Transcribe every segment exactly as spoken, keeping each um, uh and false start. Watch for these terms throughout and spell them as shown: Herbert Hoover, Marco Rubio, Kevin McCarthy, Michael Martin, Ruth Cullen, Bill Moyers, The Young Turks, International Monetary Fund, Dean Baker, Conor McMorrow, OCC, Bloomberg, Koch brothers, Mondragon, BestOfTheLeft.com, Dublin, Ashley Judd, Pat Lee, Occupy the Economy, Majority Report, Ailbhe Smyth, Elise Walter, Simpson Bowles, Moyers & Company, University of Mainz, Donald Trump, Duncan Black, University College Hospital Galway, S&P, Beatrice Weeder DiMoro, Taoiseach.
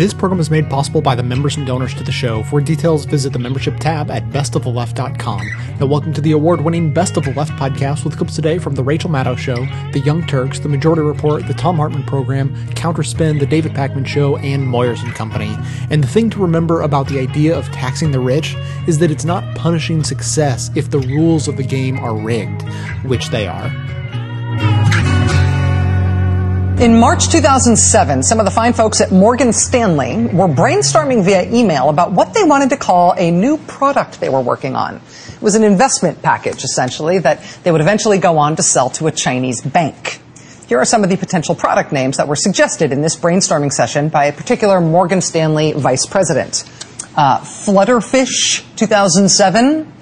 This program is made possible by the members and donors to the show. For details, visit the membership tab at best of the left dot com. Now, welcome to the award-winning Best of the Left podcast with clips today from The Rachel Maddow Show, The Young Turks, The Majority Report, The Thom Hartmann Program, CounterSpin, The David Pakman Show, and Moyers and Company. And the thing to remember about the idea of taxing the rich is that it's not punishing success if the rules of the game are rigged, which they are. In March two thousand seven, some of the fine folks at Morgan Stanley were brainstorming via email about what they wanted to call a new product they were working on. It was an investment package, essentially, that they would eventually go on to sell to a Chinese bank. Here are some of the potential product names that were suggested in this brainstorming session by a particular Morgan Stanley vice president. Uh, Flutterfish, two thousand seven,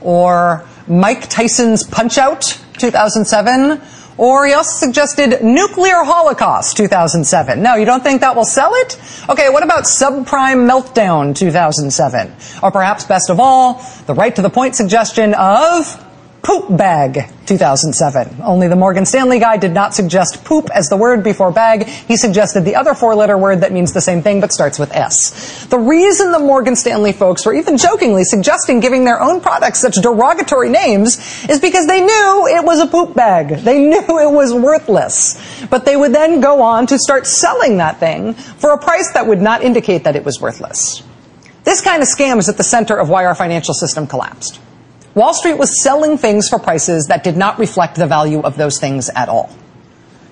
or Mike Tyson's Punch-Out, two thousand seven, or he also suggested Nuclear Holocaust, two thousand seven. No, you don't think that will sell it? Okay, what about Subprime Meltdown, two thousand seven? Or perhaps best of all, the right to the point suggestion of Poop Bag, two thousand seven. Only the Morgan Stanley guy did not suggest poop as the word before bag. He suggested the other four-letter word that means the same thing but starts with S. The reason the Morgan Stanley folks were even jokingly suggesting giving their own products such derogatory names is because they knew it was a poop bag. They knew it was worthless. But they would then go on to start selling that thing for a price that would not indicate that it was worthless. This kind of scam is at the center of why our financial system collapsed. Wall Street was selling things for prices that did not reflect the value of those things at all.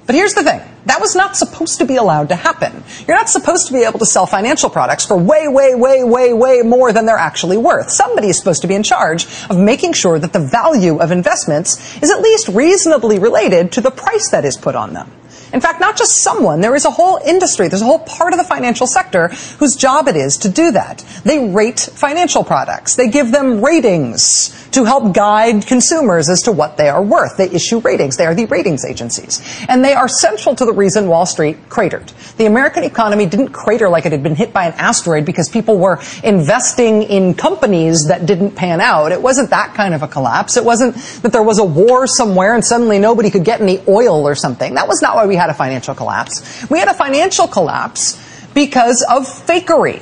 But here's the thing. That was not supposed to be allowed to happen. You're not supposed to be able to sell financial products for way, way, way, way, way more than they're actually worth. Somebody is supposed to be in charge of making sure that the value of investments is at least reasonably related to the price that is put on them. In fact, not just someone, there is a whole industry, there's a whole part of the financial sector whose job it is to do that. They rate financial products. They give them ratings to help guide consumers as to what they are worth. They issue ratings. They are the ratings agencies. And they are central to the reason Wall Street cratered. The American economy didn't crater like it had been hit by an asteroid because people were investing in companies that didn't pan out. It wasn't that kind of a collapse. It wasn't that there was a war somewhere and suddenly nobody could get any oil or something. That was not why we had a financial collapse. We had a financial collapse because of fakery.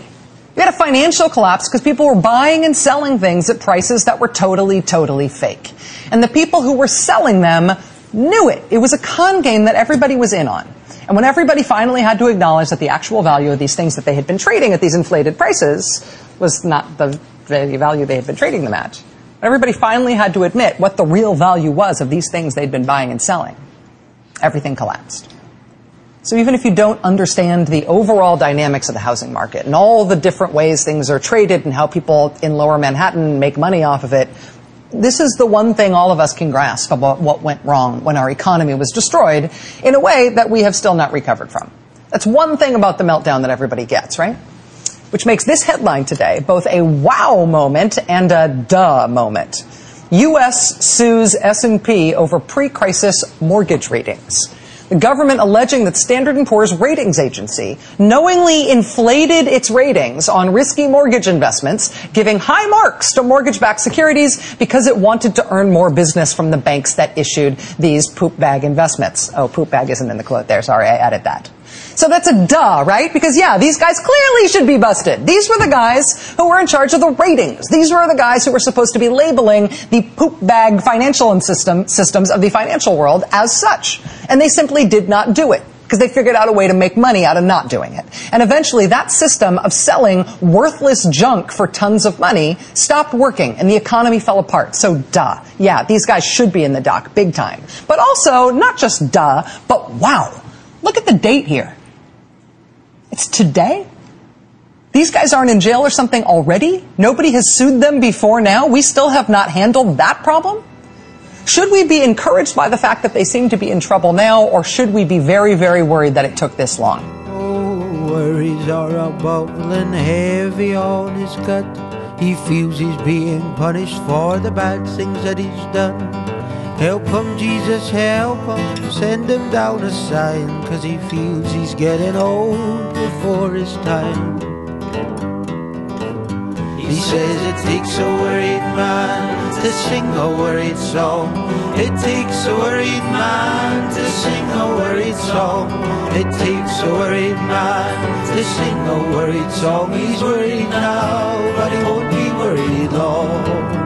We had a financial collapse because people were buying and selling things at prices that were totally, totally fake. And the people who were selling them knew it. It was a con game that everybody was in on. And when everybody finally had to acknowledge that the actual value of these things that they had been trading at these inflated prices was not the value they had been trading them at, when everybody finally had to admit what the real value was of these things they'd been buying and selling, everything collapsed. So even if you don't understand the overall dynamics of the housing market and all the different ways things are traded and how people in lower Manhattan make money off of it, this is the one thing all of us can grasp about what went wrong when our economy was destroyed in a way that we have still not recovered from. That's one thing about the meltdown that everybody gets, right? Which makes this headline today both a wow moment and a duh moment. U S sues S and P over pre-crisis mortgage ratings. The government alleging that Standard and Poor's ratings agency knowingly inflated its ratings on risky mortgage investments, giving high marks to mortgage-backed securities because it wanted to earn more business from the banks that issued these poop bag investments. Oh, poop bag isn't in the quote there. Sorry, I added that. So that's a duh, right? Because, yeah, these guys clearly should be busted. These were the guys who were in charge of the ratings. These were the guys who were supposed to be labeling the poop bag financial system, systems of the financial world as such. And they simply did not do it because they figured out a way to make money out of not doing it. And eventually that system of selling worthless junk for tons of money stopped working and the economy fell apart. So duh. Yeah, these guys should be in the dock big time. But also, not just duh, but wow. Look at the date here. It's today? These guys aren't in jail or something already? Nobody has sued them before now? We still have not handled that problem? Should we be encouraged by the fact that they seem to be in trouble now, or should we be very, very worried that it took this long? Oh, worries are a bowling heavy on his gut. He feels he's being punished for the bad things that he's done. Help him, Jesus, help him, send him down a sign, 'cause he feels he's getting old before his time. He says it takes a worried man to sing a worried soul. It takes a worried man to sing a worried soul. It takes a worried man to sing a worried song. He's worried now, but he won't be worried long.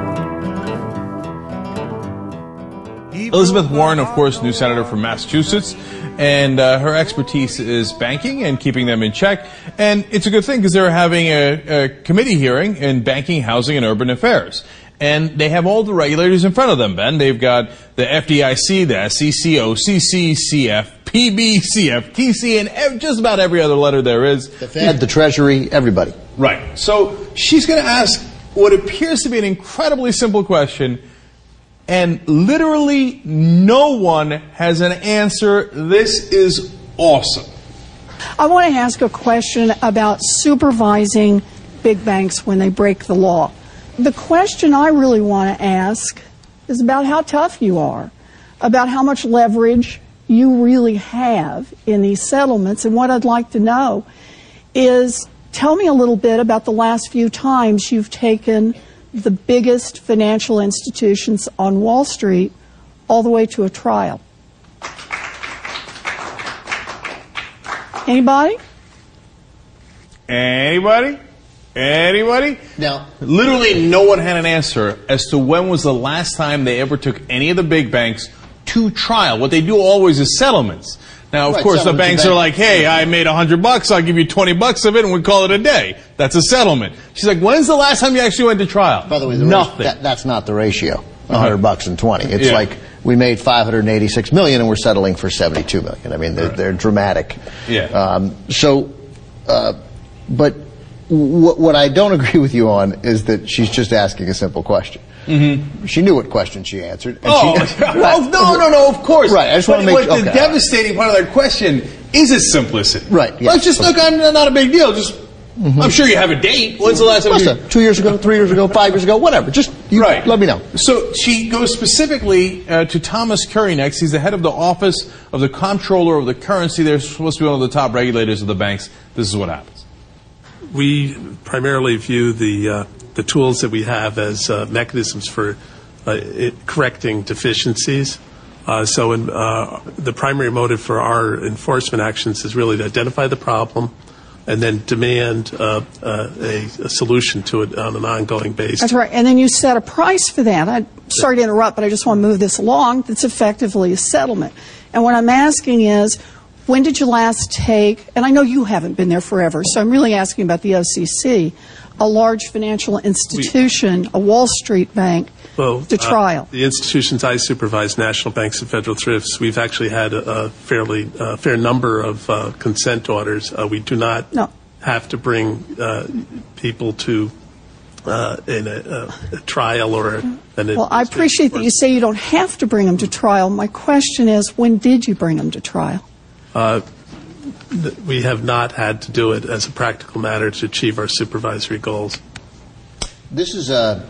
Elizabeth Warren, of course, new senator from Massachusetts. And uh, her expertise is banking and keeping them in check. And it's a good thing because they're having a, a committee hearing in banking, housing, and urban affairs. And they have all the regulators in front of them, Ben. They've got the F D I C, the S E C, O C C, C F P B, C F T C, and ev- just about every other letter there is. The Fed, the Treasury, everybody. Right. So she's going to ask what appears to be an incredibly simple question. And literally no one has an answer. This is awesome. I want to ask a question about supervising big banks when they break the law. The question I really want to ask is about how tough you are, about how much leverage you really have in these settlements. And what I'd like to know is, tell me a little bit about the last few times you've taken the biggest financial institutions on Wall Street all the way to a trial. Anybody? Anybody? Anybody? Now, literally no one had an answer as to when was the last time they ever took any of the big banks to trial. What they do always is settlements. Now, of right, course, the banks bank. are like, hey, I made one hundred bucks, I'll give you twenty bucks of it, and we call it a day. That's a settlement. She's like, when's the last time you actually went to trial? By the way, the Nothing. Ratio, that, that's not the ratio, one hundred uh-huh. bucks and twenty. It's yeah. like we made five hundred eighty-six million dollars and we're settling for seventy-two million dollars. I mean, they're, right. they're dramatic. Yeah. Um, so, uh, but w- what I don't agree with you on is that she's just asking a simple question. Mm-hmm. She knew what question she answered. And oh, she, well, no, no, no, of course. Right, I just want to make sure. Okay. The devastating part of that question is its simplicity. Right, yeah. Let's just, look, I'm not a big deal. Just, mm-hmm. I'm sure you have a date. When's the last time you... Listen, two years ago, three years ago, five years ago, whatever. Just you right. let me know. So she goes specifically uh, to Thomas Curry next. He's the head of the Office of the Comptroller of the Currency. They're supposed to be one of the top regulators of the banks. This is what happens. We primarily view the... Uh, the tools that we have as uh, mechanisms for uh, it correcting deficiencies. Uh, so in, uh, the primary motive for our enforcement actions is really to identify the problem and then demand uh, uh, a, a solution to it on an ongoing basis. That's right. And then you set a price for that. I'm sorry to interrupt, but I just want to move this along. That's effectively a settlement. And what I'm asking is, when did you last take, and I know you haven't been there forever, so I'm really asking about the O C C, a large financial institution, we, a Wall Street bank, well, to trial? Uh, the institutions I supervise, national banks and federal thrifts, we've actually had a, a fairly a fair number of uh, consent orders. Uh, we do not no. have to bring uh, people to uh, in a, a trial or an well, I appreciate that you say you don't have to bring them to trial. My question is, when did you bring them to trial? Uh, we have not had to do it as a practical matter to achieve our supervisory goals. This is a...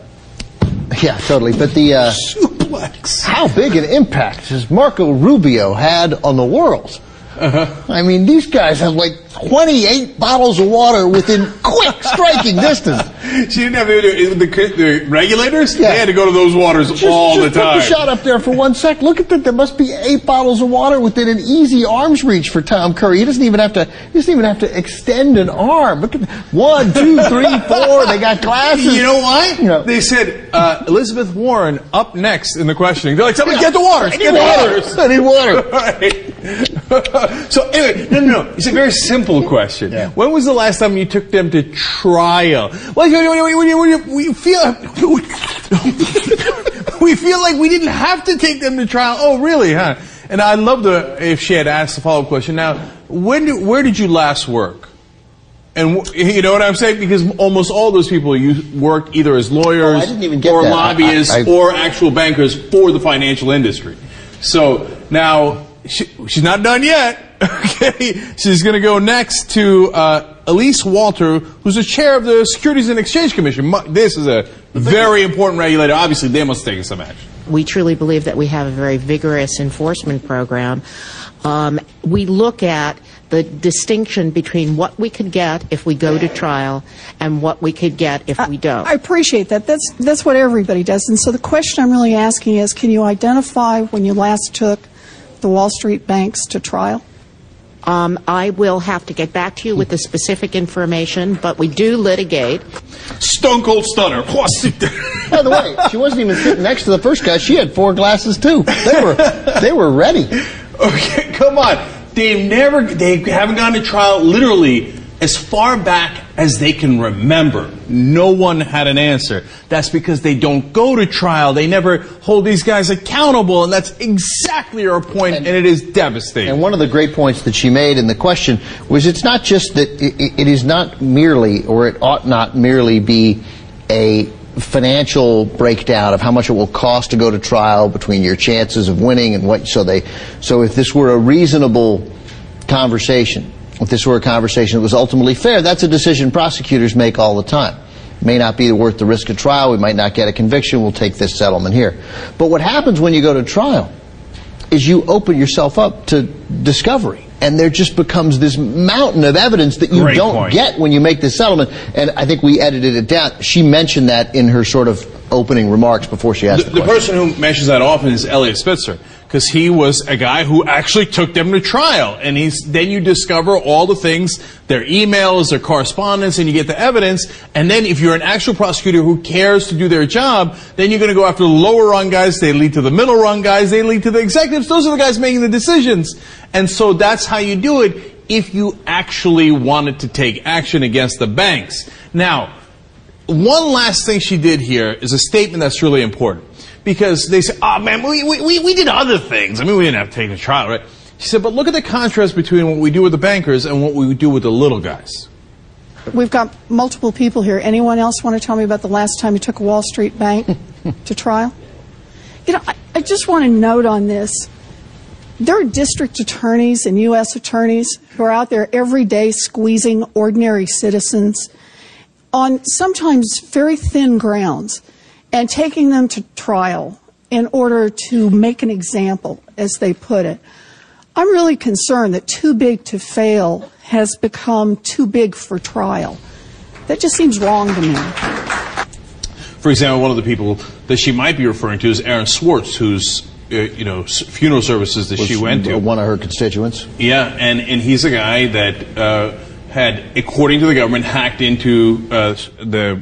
Yeah, totally. But the... Uh, Suplex. How big an impact has Marco Rubio had on the world? Uh-huh. I mean, these guys have like twenty-eight bottles of water within quick striking distance. She didn't have the, the, the regulators? Yeah. They had to go to those waters just, all just the time. Just put the shot up there for one sec. Look at that. There must be eight bottles of water within an easy arm's reach for Tom Curry. He doesn't even have to, he doesn't even have to extend an arm. Look at one, two, three, four. They got glasses. You know why? You know. They said, uh, Elizabeth Warren up next in the questioning. They're like, somebody yeah. get the waters. I need water. I need water. Right. So anyway, no, no, no. It's a very simple question. Yeah. When was the last time you took them to trial? Well, we feel we feel like we didn't have to take them to trial. Oh, really? Huh? And I'd love to if she had asked the follow-up question. Now, when do, where did you last work? And you know what I'm saying? Because almost all those people you work either as lawyers oh, I didn't even get or that. lobbyists I, I, I... or actual bankers for the financial industry. So now. She, she's not done yet. Okay, she's going to go next to uh, Elise Walter, who's the chair of the Securities and Exchange Commission. This is a very important regulator. Obviously, they must take some action. We truly believe that we have a very vigorous enforcement program. Um, we look at the distinction between what we could get if we go to trial and what we could get if I, we don't. I appreciate that. That's, that's what everybody does. And so the question I'm really asking is, can you identify when you last took the Wall Street banks to trial? Um, I will have to get back to you with the specific information, but we do litigate. Stone cold stunner. By the way, she wasn't even sitting next to the first guy. She had four glasses too. They were, they were ready. Okay, come on. They've never, they haven't gone to trial literally as far back as they can remember. No one had an answer. That's because they don't go to trial. They never hold these guys accountable, and that's exactly her point, and, and it is devastating. And one of the great points that she made in the question was it's not just that it, it is not merely, or it ought not merely be a financial breakdown of how much it will cost to go to trial between your chances of winning and what, so they, so if this were a reasonable conversation, if this were a conversation that was ultimately fair, that's a decision prosecutors make all the time. It may not be worth the risk of trial, we might not get a conviction, we'll take this settlement here. But what happens when you go to trial is you open yourself up to discovery. And there just becomes this mountain of evidence that you Great don't point. get when you make this settlement. And I think we edited it down. She mentioned that in her sort of opening remarks before she asked the, the, the question. The person who mentions that often is Elliot Spitzer, because he was a guy who actually took them to trial. And he's, then you discover all the things, their emails, their correspondence, and you get the evidence. And then if you're an actual prosecutor who cares to do their job, then you're going to go after the lower-rung guys. They lead to the middle-rung guys. They lead to the executives. Those are the guys making the decisions. And so that's how you do it if you actually wanted to take action against the banks. Now, one last thing she did here is a statement that's really important, because they say, oh, man, we, we, we did other things. I mean, we didn't have to take the trial, right? She said, but look at the contrast between what we do with the bankers and what we do with the little guys. We've got multiple people here. Anyone else want to tell me about the last time you took a Wall Street bank to trial? You know, I, I just want to note on this. There are district attorneys and U S attorneys who are out there every day squeezing ordinary citizens on sometimes very thin grounds and taking them to trial in order to make an example, as they put it. I'm really concerned that too big to fail has become too big for trial. That just seems wrong to me. For example, one of the people that she might be referring to is Aaron Swartz, who's Uh, you know, funeral services that was, she went to. One of her constituents. Yeah, and, and he's a guy that uh, had, according to the government, hacked into uh, the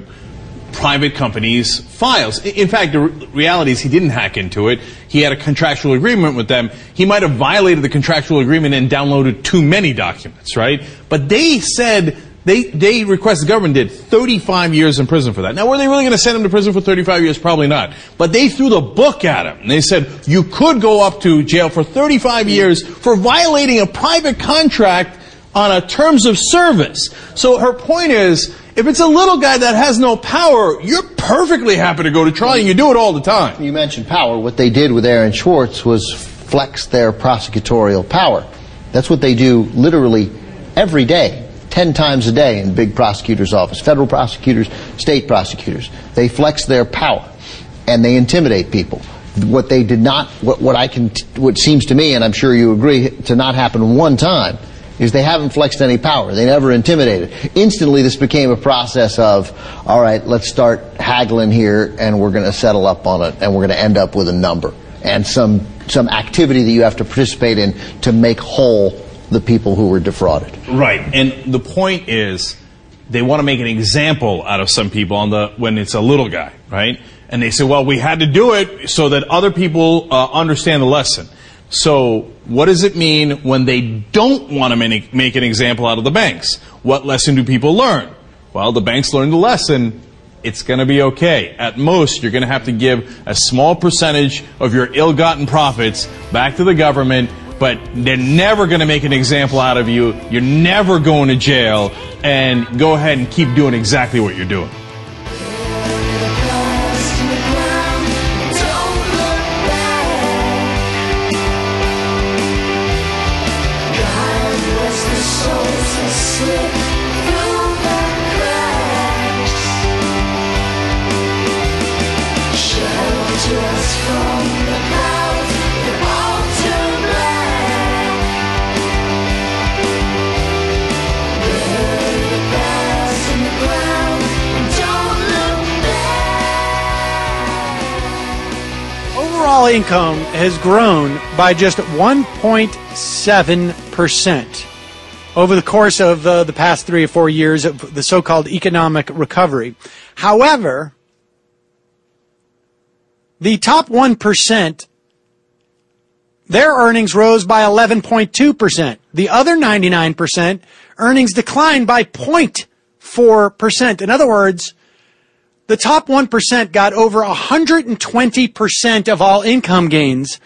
private company's files. In fact, the re reality is he didn't hack into it. He had a contractual agreement with them. He might have violated the contractual agreement and downloaded too many documents, right? But they said... They, they request, the government did thirty-five years in prison for that. Now, were they really going to send him to prison for thirty-five years? Probably not. But they threw the book at him. And they said, you could go up to jail for thirty-five years for violating a private contract on a terms of service. So her point is, if it's a little guy that has no power, you're perfectly happy to go to trial, and you do it all the time. You mentioned power. What they did with Aaron Swartz was flex their prosecutorial power. That's what they do literally every day. Ten times a day in big prosecutors' office, federal prosecutors, state prosecutors. They flex their power and they intimidate people. What they did not, what, what I can, what seems to me, and I'm sure you agree, to not happen one time, is they haven't flexed any power. They never intimidated. Instantly, this became a process of, all right, let's start haggling here, and we're going to settle up on it, and we're going to end up with a number and some some activity that you have to participate in to make whole the people who were defrauded. Right, and the point is, they want to make an example out of some people on the when it's a little guy, right? And they say, well, we had to do it so that other people uh, understand the lesson. So what does it mean when they don't want to make, make an example out of the banks? What lesson do people learn? Well, the banks learned the lesson. It's going to be okay. At most, you're going to have to give a small percentage of your ill-gotten profits back to the government, but they're never going to make an example out of you. You're never going to jail, and go ahead and keep doing exactly what you're doing. income has grown by just one point seven percent over the course of uh, the past three or four years of the so-called economic recovery. However, the top one percent, their earnings rose by eleven point two percent. The other ninety-nine percent, earnings declined by zero point four percent. In other words, the top one percent got over one hundred twenty percent of all income gains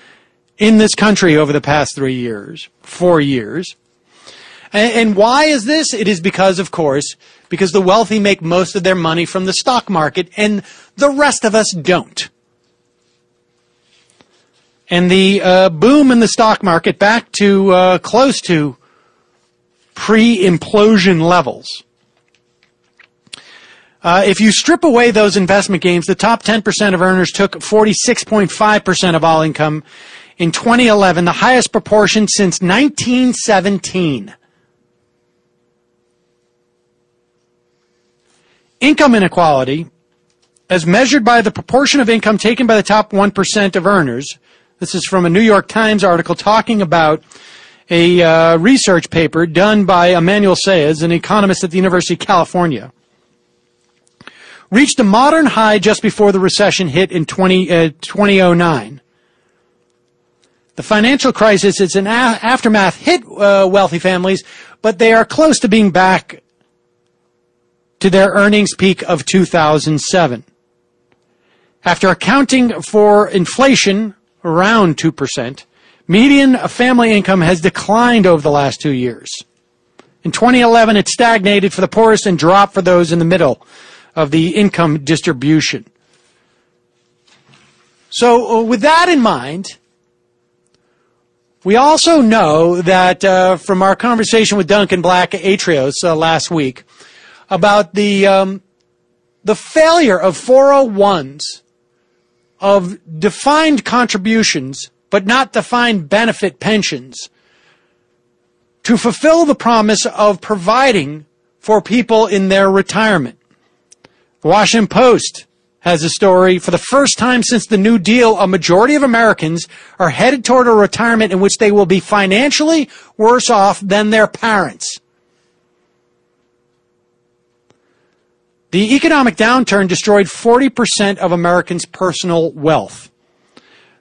in this country over the past three years, four years. And why is this? It is because, of course, because the wealthy make most of their money from the stock market and the rest of us don't. And the uh, boom in the stock market back to uh, close to pre-implosion levels. Uh, if you strip away those investment gains, the top ten percent of earners took forty-six point five percent of all income in twenty eleven, the highest proportion since nineteen seventeen. Income inequality, as measured by the proportion of income taken by the top one percent of earners, this is from a New York Times article talking about a uh, research paper done by Emmanuel Saez, an economist at the University of California, reached a modern high just before the recession hit in twenty oh nine. The financial crisis, it's an a- aftermath, hit uh, wealthy families, but they are close to being back to their earnings peak of two thousand seven. After accounting for inflation, around two percent, median family income has declined over the last two years. In twenty eleven, it stagnated for the poorest and dropped for those in the middle of the income distribution. So, with that in mind, we also know that uh, from our conversation with Duncan Black at Atrios uh, last week, about the um, the failure of four oh ones, of defined contributions but not defined benefit pensions, to fulfill the promise of providing for people in their retirement. The Washington Post has a story. For the first time since the New Deal, a majority of Americans are headed toward a retirement in which they will be financially worse off than their parents. The economic downturn destroyed forty percent of Americans' personal wealth.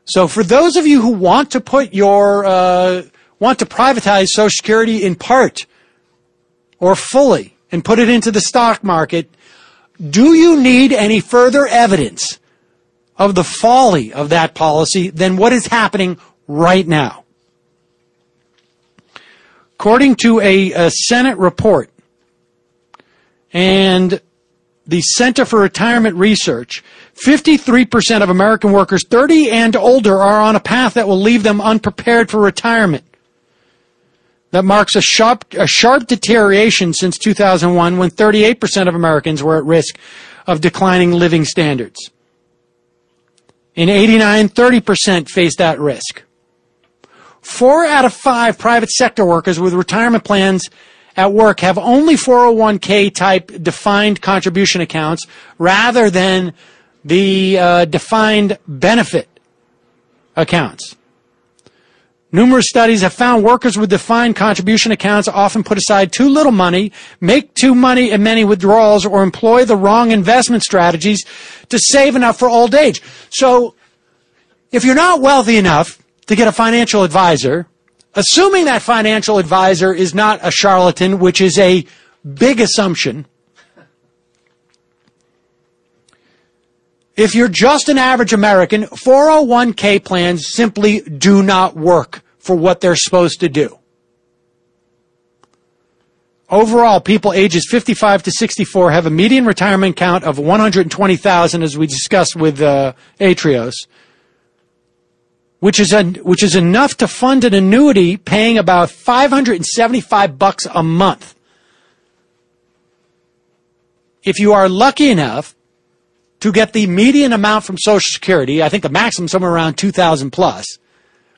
So for those of you who want to put your, uh, want to privatize Social Security in part or fully and put it into the stock market, do you need any further evidence of the folly of that policy than what is happening right now? According to a, a Senate report and the Center for Retirement Research, fifty-three percent of American workers thirty and older are on a path that will leave them unprepared for retirement. That marks a sharp, a sharp deterioration since two thousand one, when thirty-eight percent of Americans were at risk of declining living standards. In eighty-nine, thirty percent faced that risk. Four out of five private sector workers with retirement plans at work have only four oh one k type defined contribution accounts rather than the uh, defined benefit accounts. Numerous studies have found workers with defined contribution accounts often put aside too little money, make too money in many withdrawals, or employ the wrong investment strategies to save enough for old age. So if you're not wealthy enough to get a financial advisor, assuming that financial advisor is not a charlatan, which is a big assumption, if you're just an average American, four oh one k plans simply do not work for what they're supposed to do. Overall, people ages fifty-five to sixty-four have a median retirement account of one hundred twenty thousand dollars, as we discussed with uh, Atrios, which is a, which is enough to fund an annuity paying about five hundred seventy-five bucks a month. If you are lucky enough to get the median amount from Social Security, I think the maximum somewhere around two thousand plus,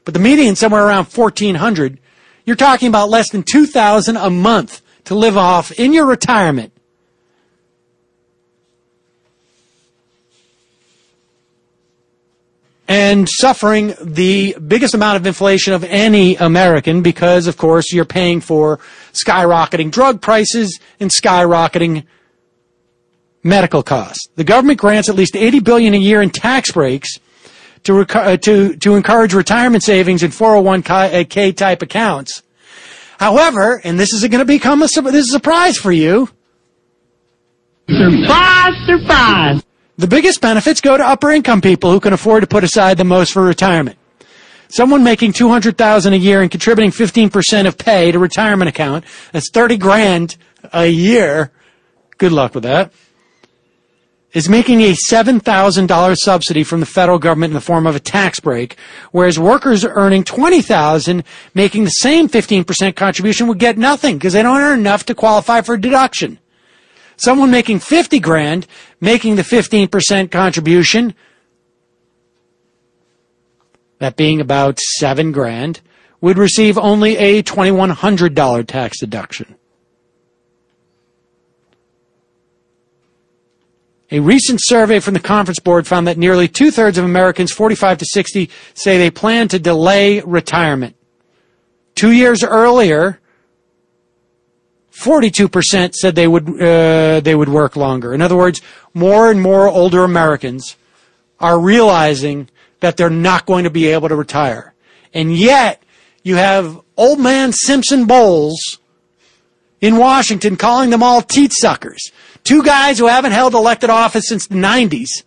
but the median somewhere around fourteen hundred, you're talking about less than two thousand a month to live off in your retirement. and suffering the biggest amount of inflation of any American because, of course, you're paying for skyrocketing drug prices and skyrocketing medical costs. The government grants at least eighty billion dollars a year in tax breaks to, rec- to, to encourage retirement savings in four oh one k type accounts. However, and this is going to become a, this is a surprise for you. Surprise, surprise. The biggest benefits go to upper income people who can afford to put aside the most for retirement. Someone making two hundred thousand dollars a year and contributing fifteen percent of pay to retirement account, that's thirty grand a year. Good luck with that. Is making a seven thousand dollars subsidy from the federal government in the form of a tax break, whereas workers earning twenty thousand dollars making the same fifteen percent contribution would get nothing because they don't earn enough to qualify for a deduction. Someone making fifty grand making the fifteen percent contribution, that being about seven grand, would receive only a twenty-one hundred dollars tax deduction. A recent survey from the Conference Board found that nearly two-thirds of Americans, forty-five to sixty, say they plan to delay retirement. Two years earlier, forty-two percent said they would uh, they would work longer. In other words, more and more older Americans are realizing that they're not going to be able to retire. And yet, you have old man Simpson Bowles in Washington calling them all teat suckers. Two guys who haven't held elected office since the nineties,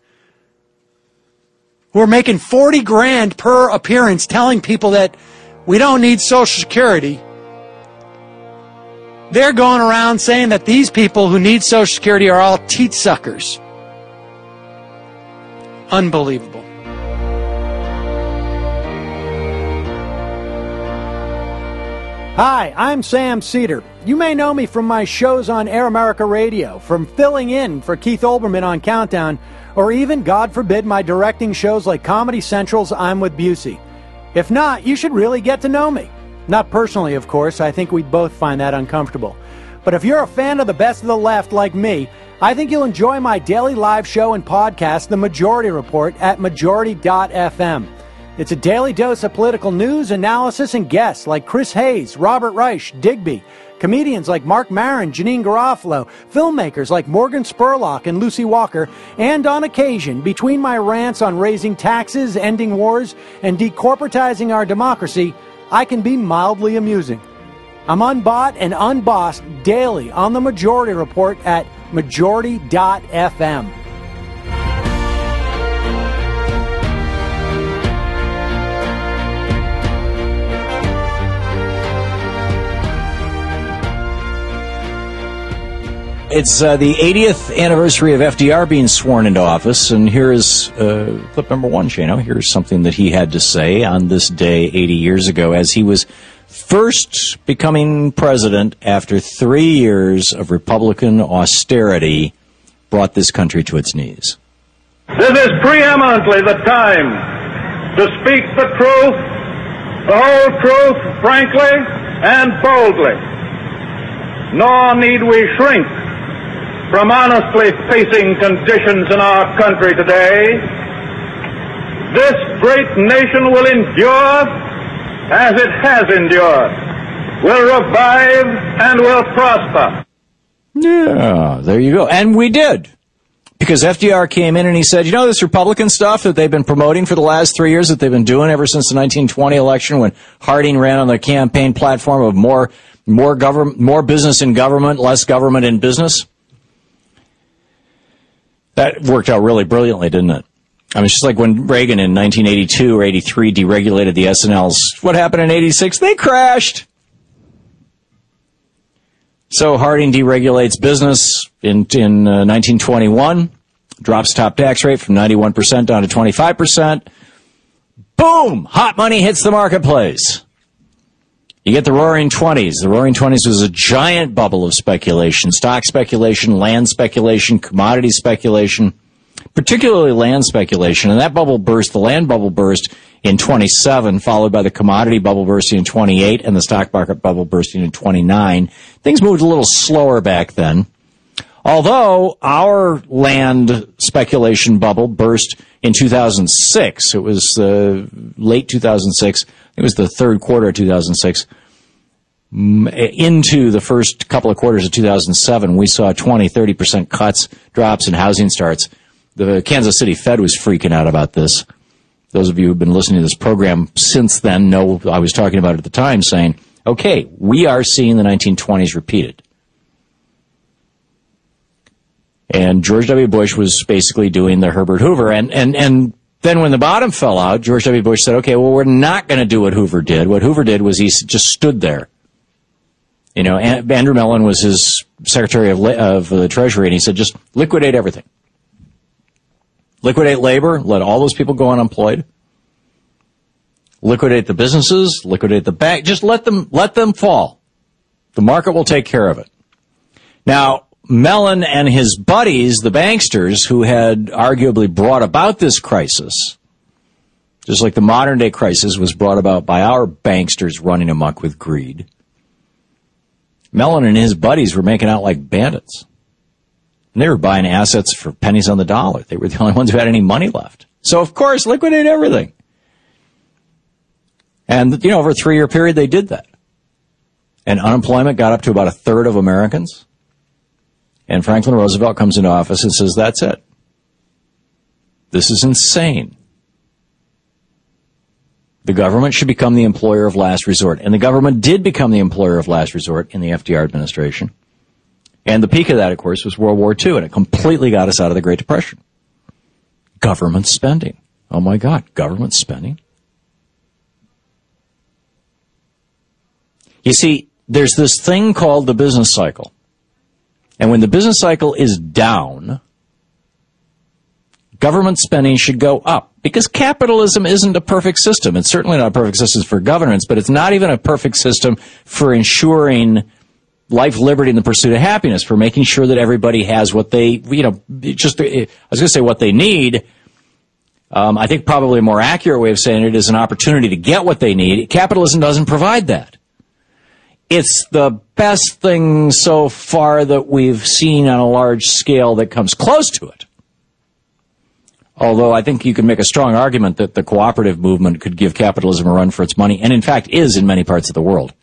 who are making forty grand per appearance, telling people that we don't need Social Security. They're going around saying that these people who need Social Security are all teat suckers. Unbelievable. Hi, I'm Sam Cedar. You may know me from my shows on Air America Radio, from filling in for Keith Olbermann on Countdown, or even, God forbid, my directing shows like Comedy Central's I'm with Busey. If not, you should really get to know me. Not personally, of course. I think we'd both find that uncomfortable. But if you're a fan of the Best of the Left like me, I think you'll enjoy my daily live show and podcast, The Majority Report, at majority dot f m. It's a daily dose of political news, analysis, and guests like Chris Hayes, Robert Reich, Digby, comedians like Mark Maron, Janine Garofalo, filmmakers like Morgan Spurlock and Lucy Walker, and on occasion, between my rants on raising taxes, ending wars, and decorporatizing our democracy, I can be mildly amusing. I'm unbought and unbossed daily on The Majority Report at majority dot f m. It's uh, the eightieth anniversary of F D R being sworn into office, and here is uh, clip number one, Shano. Here's something that he had to say on this day eighty years ago as he was first becoming president after three years of Republican austerity brought this country to its knees. This is preeminently the time to speak the truth, the whole truth, frankly and boldly. Nor need we shrink from honestly facing conditions in our country today. This great nation will endure as it has endured, will revive, and will prosper. Yeah, there you go. And we did. Because F D R came in and he said, you know, this Republican stuff that they've been promoting for the last three years, that they've been doing ever since the nineteen twenty election when Harding ran on the campaign platform of more more government, more business in government, less government in business. That worked out really brilliantly, didn't it? I mean, it's just like when Reagan in nineteen eighty-two or eighty-three deregulated the S N Ls. What happened in eighty-six? They crashed. So Harding deregulates business in, in uh, nineteen twenty-one, drops top tax rate from ninety-one percent down to twenty-five percent. Boom! Hot money hits the marketplace. You get the Roaring Twenties. The Roaring Twenties was a giant bubble of speculation, stock speculation, land speculation, commodity speculation, particularly land speculation. And that bubble burst, the land bubble burst in twenty-seven, followed by the commodity bubble bursting in twenty-eight and the stock market bubble bursting in twenty-nine. Things moved a little slower back then. Although our land speculation bubble burst in two thousand six. It was uh, late two thousand six. It was the third quarter of two thousand six. Into the first couple of quarters of two thousand seven, we saw twenty, thirty percent cuts, drops in housing starts. The Kansas City Fed was freaking out about this. Those of you who've been listening to this program since then know I was talking about it at the time, saying, okay, we are seeing the nineteen twenties repeated. And George W. Bush was basically doing the Herbert Hoover. And, and, and then when the bottom fell out, George W. Bush said, okay, well, we're not going to do what Hoover did. What Hoover did was he just stood there. You know, Andrew Mellon was his Secretary of, of the Treasury, and he said, just liquidate everything. Liquidate labor, let all those people go unemployed. Liquidate the businesses, liquidate the bank, just let them, let them fall. The market will take care of it. Now, Mellon and his buddies, the banksters, who had arguably brought about this crisis, just like the modern day crisis was brought about by our banksters running amok with greed, Mellon and his buddies were making out like bandits. And they were buying assets for pennies on the dollar. They were the only ones who had any money left. So, of course, liquidate everything. And, you know, over a three-year period, they did that. And unemployment got up to about a third of Americans. And Franklin Roosevelt comes into office and says, that's it. This is insane. The government should become the employer of last resort. And the government did become the employer of last resort in the F D R administration. And the peak of that, of course, was World War Two, and it completely got us out of the Great Depression. Government spending. Oh, my God, government spending. You see, there's this thing called the business cycle. And when the business cycle is down, government spending should go up. Because capitalism isn't a perfect system. It's certainly not a perfect system for governance, but it's not even a perfect system for ensuring life, liberty, and the pursuit of happiness, for making sure that everybody has what they, you know, just, I was going to say what they need. Um, I think probably a more accurate way of saying it is an opportunity to get what they need. Capitalism doesn't provide that. It's the best thing so far that we've seen on a large scale that comes close to it. Although I think you can make a strong argument that the cooperative movement could give capitalism a run for its money, and in fact is in many parts of the world.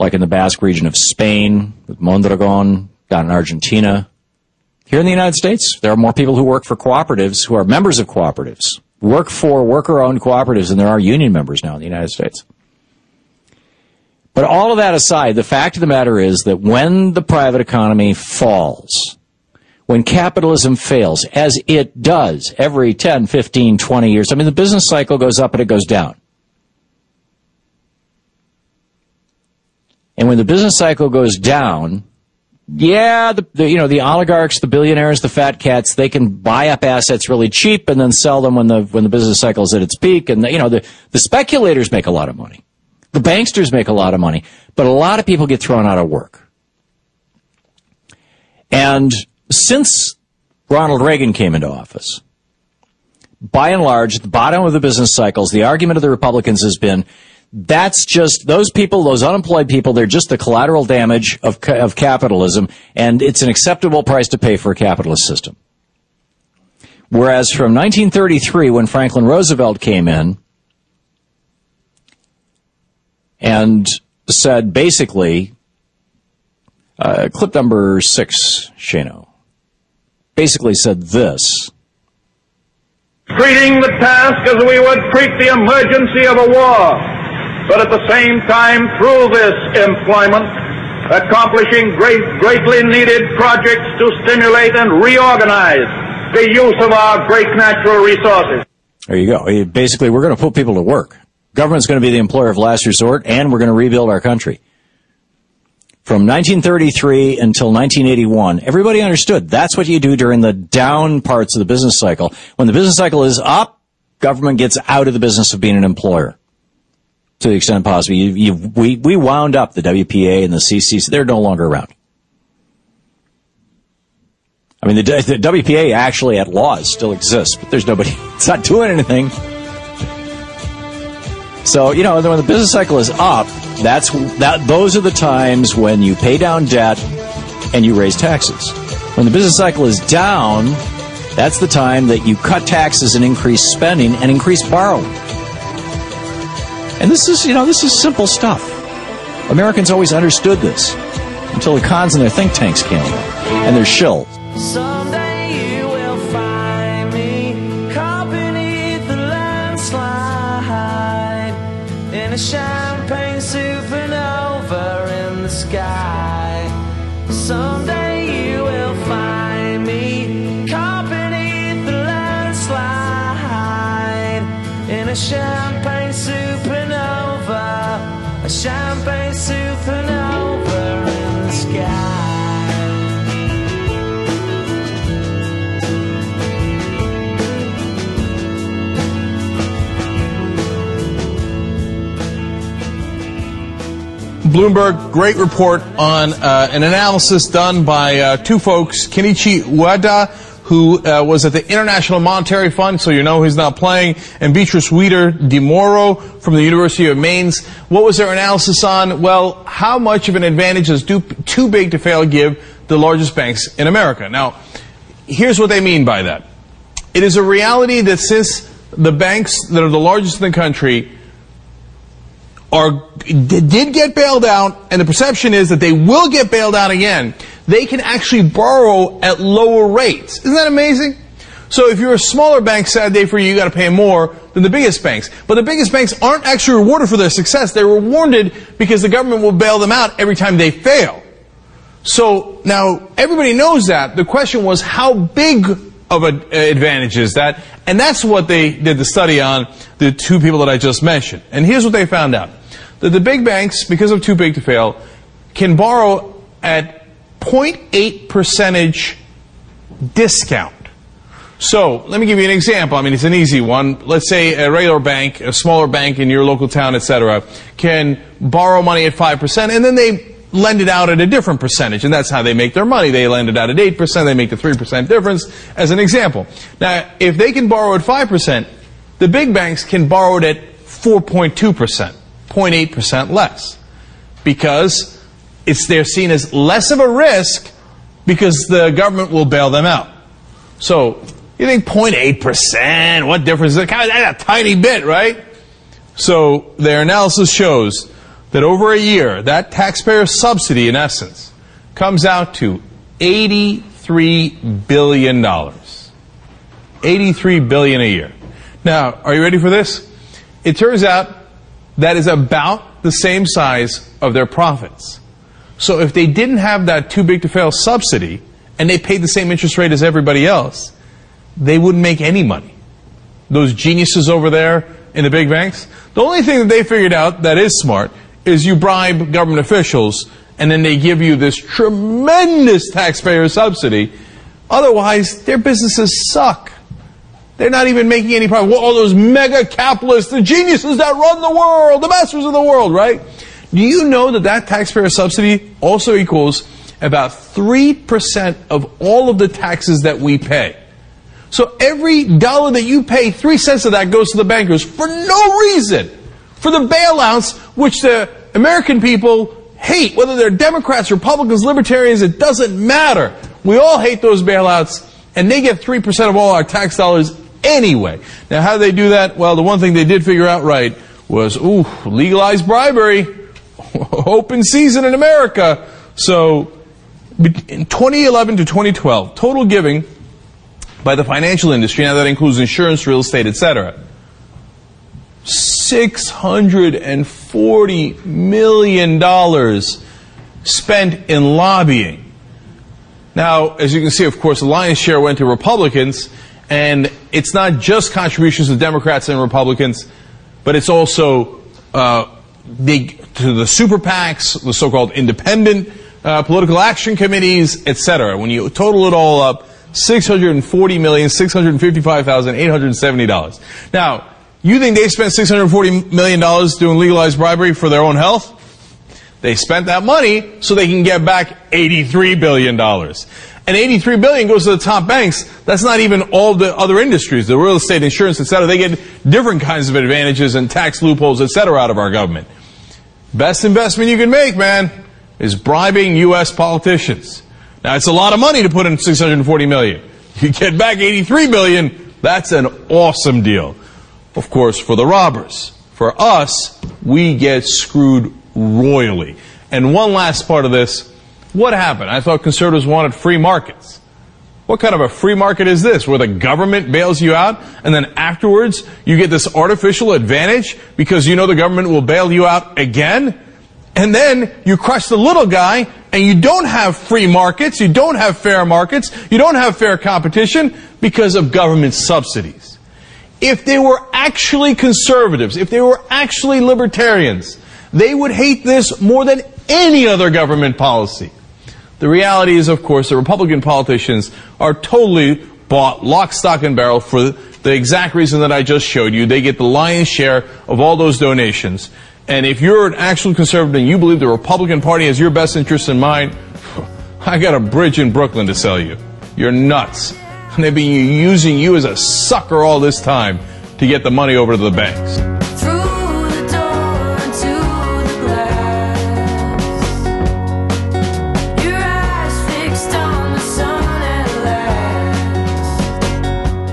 Like in the Basque region of Spain, with Mondragon, down in Argentina. Here in the United States, there are more people who work for cooperatives who are members of cooperatives, work for worker-owned cooperatives than there are union members now in the United States. But all of that aside, the fact of the matter is that when the private economy falls, when capitalism fails, as it does every ten, fifteen, twenty years, I mean, the business cycle goes up and it goes down. And when the business cycle goes down, yeah, the, the, you know, the oligarchs, the billionaires, the fat cats, they can buy up assets really cheap and then sell them when the, when the business cycle is at its peak. And, the, you know, the, the speculators make a lot of money. The banksters make a lot of money. But a lot of people get thrown out of work. And since Ronald Reagan came into office, by and large, at the bottom of the business cycles, the argument of the Republicans has been, that's just, those people, those unemployed people, they're just the collateral damage of, of capitalism, and it's an acceptable price to pay for a capitalist system. Whereas from nineteen thirty-three, when Franklin Roosevelt came in and said basically, uh, clip number six, Shano, basically said this. Treating the task as we would treat the emergency of a war, but at the same time, through this employment, accomplishing great, greatly needed projects to stimulate and reorganize the use of our great natural resources. There you go. Basically, we're going to put people to work. Government's going to be the employer of last resort, and we're going to rebuild our country. From nineteen thirty-three until nineteen eighty-one, everybody understood that's what you do during the down parts of the business cycle. When the business cycle is up, government gets out of the business of being an employer to the extent possible. You, you, we, we wound up the W P A and the C C C. They're no longer around. I mean, the, the W P A actually at law still exists, but there's nobody. It's not doing anything. So, you know, when the business cycle is up, that's that. Those are the times when you pay down debt and you raise taxes. When the business cycle is down, that's the time that you cut taxes and increase spending and increase borrowing. And this is, you know, this is simple stuff. Americans always understood this until the cons and their think tanks came along and their shills. Someday you will find me caught beneath the landslide in a champagne supernova in the sky. Someday you will find me caught beneath the landslide in a champagne supernova, a champagne supernova in the sky. Bloomberg, great report on uh, an analysis done by uh, two folks, Kenichi Wada, who uh, was at the International Monetary Fund, so you know he's not playing, and Beatrice Weeder DiMoro from the University of Mainz. What was their analysis on? Well, how much of an advantage does do, too big to fail give the largest banks in America? Now, here's what they mean by that. It is a reality that since the banks that are the largest in the country Are, did get bailed out, and the perception is that they will get bailed out again, they can actually borrow at lower rates. Isn't that amazing? So if you're a smaller bank, sad day for you, you got to pay more than the biggest banks. But the biggest banks aren't actually rewarded for their success. They're rewarded because the government will bail them out every time they fail. So now everybody knows that. The question was, how big of an advantage is that? And that's what they did the study on, the two people that I just mentioned. And here's what they found out. That the big banks, because of too big to fail, can borrow at zero point eight percentage discount. So let me give you an example. I mean, it's an easy one. Let's say a regular bank, a smaller bank in your local town, et cetera, can borrow money at five percent, and then they lend it out at a different percentage, and that's how they make their money. They lend it out at eight percent, they make the three percent difference, as an example. Now, if they can borrow at five percent, the big banks can borrow it at four point two percent. zero point eight percent less, because it's they're seen as less of a risk because the government will bail them out. So you think zero point eight percent, what difference is it? That's a tiny bit, right? So their analysis shows that over a year, that taxpayer subsidy, in essence, comes out to eighty-three billion dollars. eighty-three billion dollars a year. Now, are you ready for this? It turns out that is about the same size of their profits. So if they didn't have that too big to fail subsidy, and they paid the same interest rate as everybody else, they wouldn't make any money. Those geniuses over there in the big banks, the only thing that they figured out that is smart is you bribe government officials, and then they give you this tremendous taxpayer subsidy. Otherwise, their businesses suck. They're not even making any profit. Well, all those mega capitalists, the geniuses that run the world, the masters of the world, right? Do you know that that taxpayer subsidy also equals about three percent of all of the taxes that we pay? So every dollar that you pay, three cents of that goes to the bankers for no reason. For the bailouts, which the American people hate, whether they're Democrats, Republicans, Libertarians, it doesn't matter. We all hate those bailouts, and they get three percent of all our tax dollars anyway. Now, how do they do that? Well, the one thing they did figure out right was, ooh, legalized bribery. Open season in America. So, in twenty eleven to twenty twelve, total giving by the financial industry, now that includes insurance, real estate, et cetera, six hundred forty million dollars spent in lobbying. Now, as you can see, of course, the lion's share went to Republicans. And it's not just contributions to Democrats and Republicans, but it's also uh, the, to the super PACs, the so-called independent uh, political action committees, et cetera. When you total it all up, six hundred forty million six hundred fifty-five thousand eight hundred seventy dollars. Now, you think they spent six hundred forty million dollars doing legalized bribery for their own health? They spent that money so they can get back eighty-three billion dollars. And eighty-three billion dollars goes to the top banks. That's not even all the other industries, the real estate, insurance, et cetera. They get different kinds of advantages and tax loopholes, et cetera, out of our government. Best investment you can make, man, is bribing U S politicians. Now, it's a lot of money to put in six hundred forty million dollars. You get back eighty-three billion dollars, that's an awesome deal. Of course, for the robbers. For us, we get screwed royally. And one last part of this, what happened? I thought conservatives wanted free markets. What kind of a free market is this, where the government bails you out, and then afterwards you get this artificial advantage because you know the government will bail you out again? And then you crush the little guy, and you don't have free markets, you don't have fair markets, you don't have fair competition because of government subsidies. If they were actually conservatives, if they were actually libertarians, they would hate this more than any other government policy. The reality is, of course, the Republican politicians are totally bought lock, stock, and barrel for the exact reason that I just showed you. They get the lion's share of all those donations. And if you're an actual conservative and you believe the Republican Party has your best interests in mind, I got a bridge in Brooklyn to sell you. You're nuts. And they've been using you as a sucker all this time to get the money over to the banks.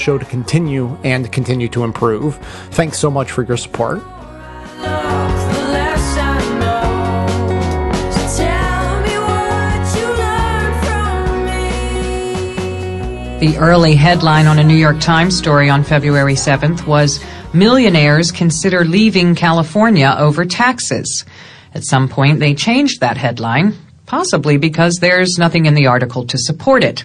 show to continue and continue to improve. Thanks so much for your support. The early headline on a New York Times story on February seventh was, "Millionaires Consider Leaving California Over Taxes." At some point, they changed that headline, possibly because there's nothing in the article to support it.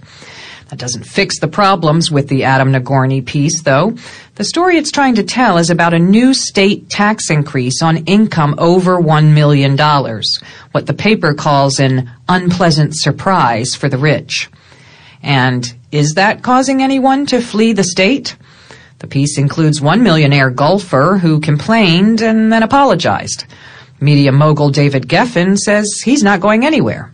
That doesn't fix the problems with the Adam Nagorny piece, though. The story it's trying to tell is about a new state tax increase on income over one million dollars, what the paper calls an unpleasant surprise for the rich. And is that causing anyone to flee the state? The piece includes one millionaire golfer who complained and then apologized. Media mogul David Geffen says he's not going anywhere.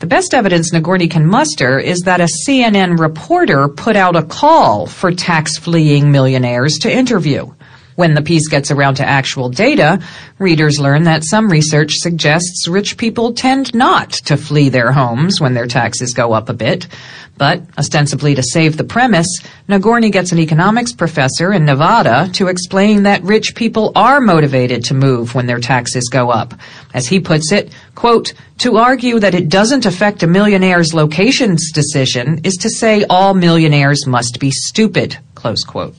The best evidence Nagorny can muster is that a C N N reporter put out a call for tax-fleeing millionaires to interview. When the piece gets around to actual data, readers learn that some research suggests rich people tend not to flee their homes when their taxes go up a bit. But, ostensibly to save the premise, Nagorny gets an economics professor in Nevada to explain that rich people are motivated to move when their taxes go up. As he puts it, quote, "To argue that it doesn't affect a millionaire's location's decision is to say all millionaires must be stupid," close quote.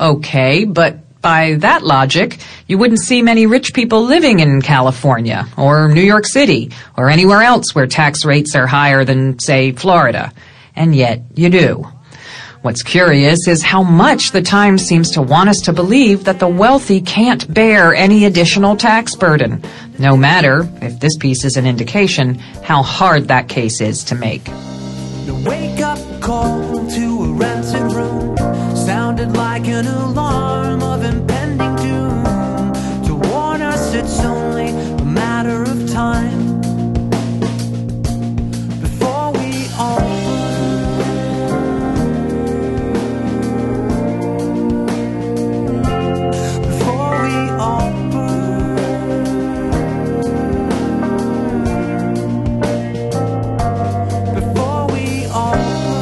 Okay, but by that logic, you wouldn't see many rich people living in California or New York City or anywhere else where tax rates are higher than, say, Florida. And yet you do. What's curious is how much the Times seems to want us to believe that the wealthy can't bear any additional tax burden, no matter, if this piece is an indication, how hard that case is to make. The wake-up call to a rented room sounded like an alarm of impending doom, to warn us it's only a matter of time before we all. Before we all burn. Before we all burn.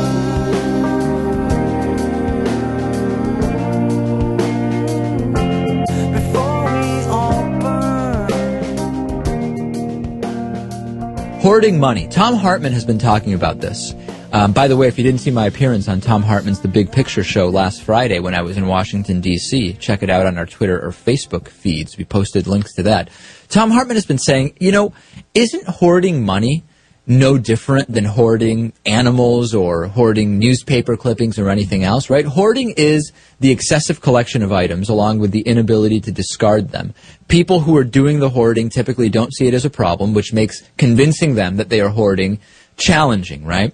Hoarding money. Thom Hartmann has been talking about this. Um, by the way, if you didn't see my appearance on Thom Hartmann's The Big Picture show last Friday when I was in Washington, D C, check it out on our Twitter or Facebook feeds. We posted links to that. Thom Hartmann has been saying, you know, isn't hoarding money no different than hoarding animals or hoarding newspaper clippings or anything else, right? Hoarding is the excessive collection of items along with the inability to discard them. People who are doing the hoarding typically don't see it as a problem, which makes convincing them that they are hoarding challenging, right?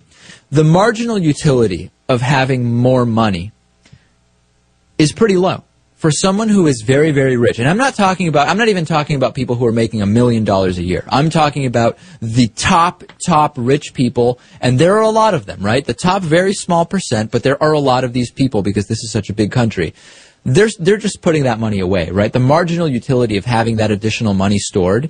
The marginal utility of having more money is pretty low. For someone who is very, very rich, and I'm not talking about, I'm not even talking about people who are making a million dollars a year. I'm talking about the top, top rich people, and there are a lot of them, right? The top very small percent, but there are a lot of these people because this is such a big country. They're, they're just putting that money away, right? The marginal utility of having that additional money stored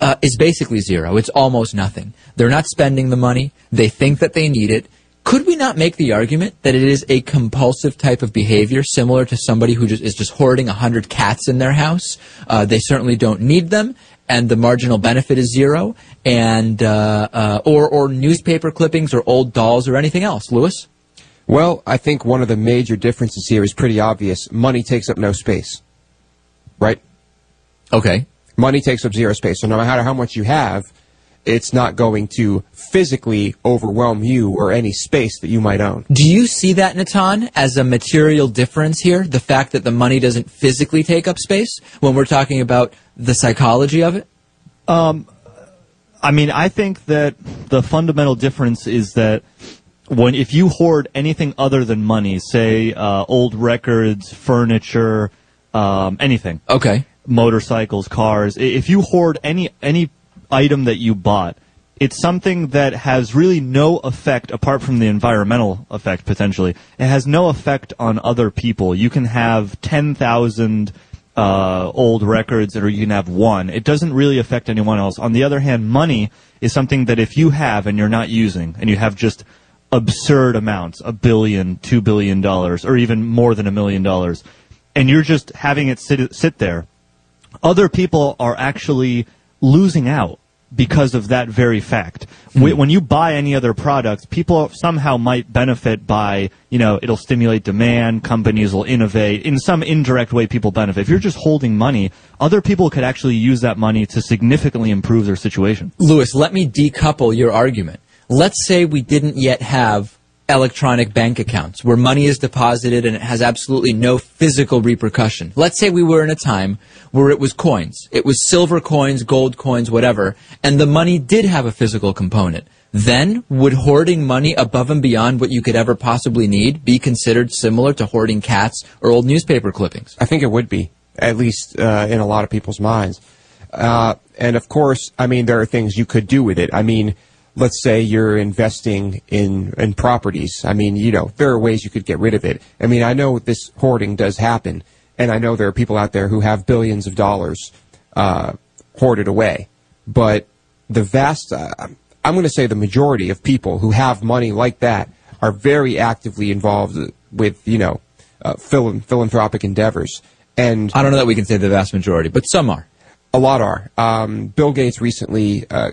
uh, is basically zero. It's almost nothing. They're not spending the money. They think that they need it. Could we not make the argument that it is a compulsive type of behavior similar to somebody who just, is just hoarding one hundred cats in their house? Uh, they certainly don't need them, and the marginal benefit is zero, and uh, uh, or, or newspaper clippings or old dolls or anything else. Lewis? Well, I think one of the major differences here is pretty obvious. Money takes up no space, right? Okay. Money takes up zero space, so no matter how much you have, it's not going to physically overwhelm you or any space that you might own. Do you see that, Natan, as a material difference here? The fact that the money doesn't physically take up space when we're talking about the psychology of it? Um, I mean, I think that the fundamental difference is that when if you hoard anything other than money, say uh, old records, furniture, um, anything. Okay. Motorcycles, cars. If you hoard any any item that you bought, it's something that has really no effect, apart from the environmental effect potentially, it has no effect on other people. You can have ten thousand uh, old records, or you can have one. It doesn't really affect anyone else. On the other hand, money is something that if you have and you're not using, and you have just absurd amounts, a billion, two billion dollars, or even more than a million dollars, and you're just having it sit, sit there, other people are actually losing out because of that very fact. When you buy any other product, people somehow might benefit by, you know, it'll stimulate demand, companies will innovate. In some indirect way, people benefit. If you're just holding money, other people could actually use that money to significantly improve their situation. Lewis, let me decouple your argument. Let's say we didn't yet have electronic bank accounts where money is deposited and it has absolutely no physical repercussion. Let's say we were in a time where it was coins. It was silver coins, gold coins, whatever, and the money did have a physical component. Then would hoarding money above and beyond what you could ever possibly need be considered similar to hoarding cats or old newspaper clippings? I think it would be, at least uh, in a lot of people's minds. Uh, and of course, I mean, there are things you could do with it. I mean, let's say you're investing in, in properties. I mean, you know, there are ways you could get rid of it. I mean, I know this hoarding does happen, and I know there are people out there who have billions of dollars uh, hoarded away. But the vast, uh, I'm going to say the majority of people who have money like that are very actively involved with, you know, uh, philanthropic endeavors. And I don't know that we can say the vast majority, but some are. A lot are. Um, Bill Gates recently Uh,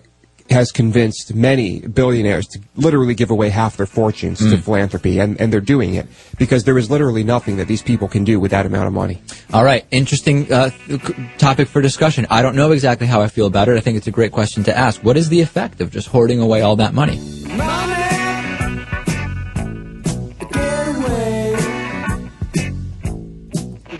has convinced many billionaires to literally give away half their fortunes mm. to philanthropy, and, and they're doing it because there is literally nothing that these people can do with that amount of money. All right. Interesting uh, topic for discussion. I don't know exactly how I feel about it. I think it's a great question to ask. What is the effect of just hoarding away all that money? Money!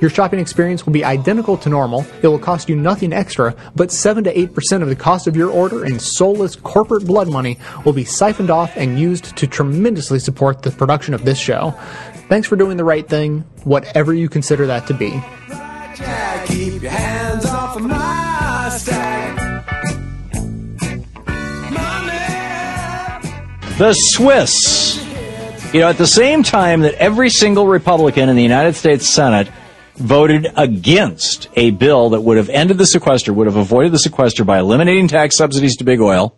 Your shopping experience will be identical to normal, it will cost you nothing extra, but seven to eight percent of the cost of your order in soulless corporate blood money will be siphoned off and used to tremendously support the production of this show. Thanks for doing the right thing, whatever you consider that to be. Keep your hands off of my stack. Money. The Swiss. You know, at the same time that every single Republican in the United States Senate voted against a bill that would have ended the sequester, would have avoided the sequester by eliminating tax subsidies to big oil,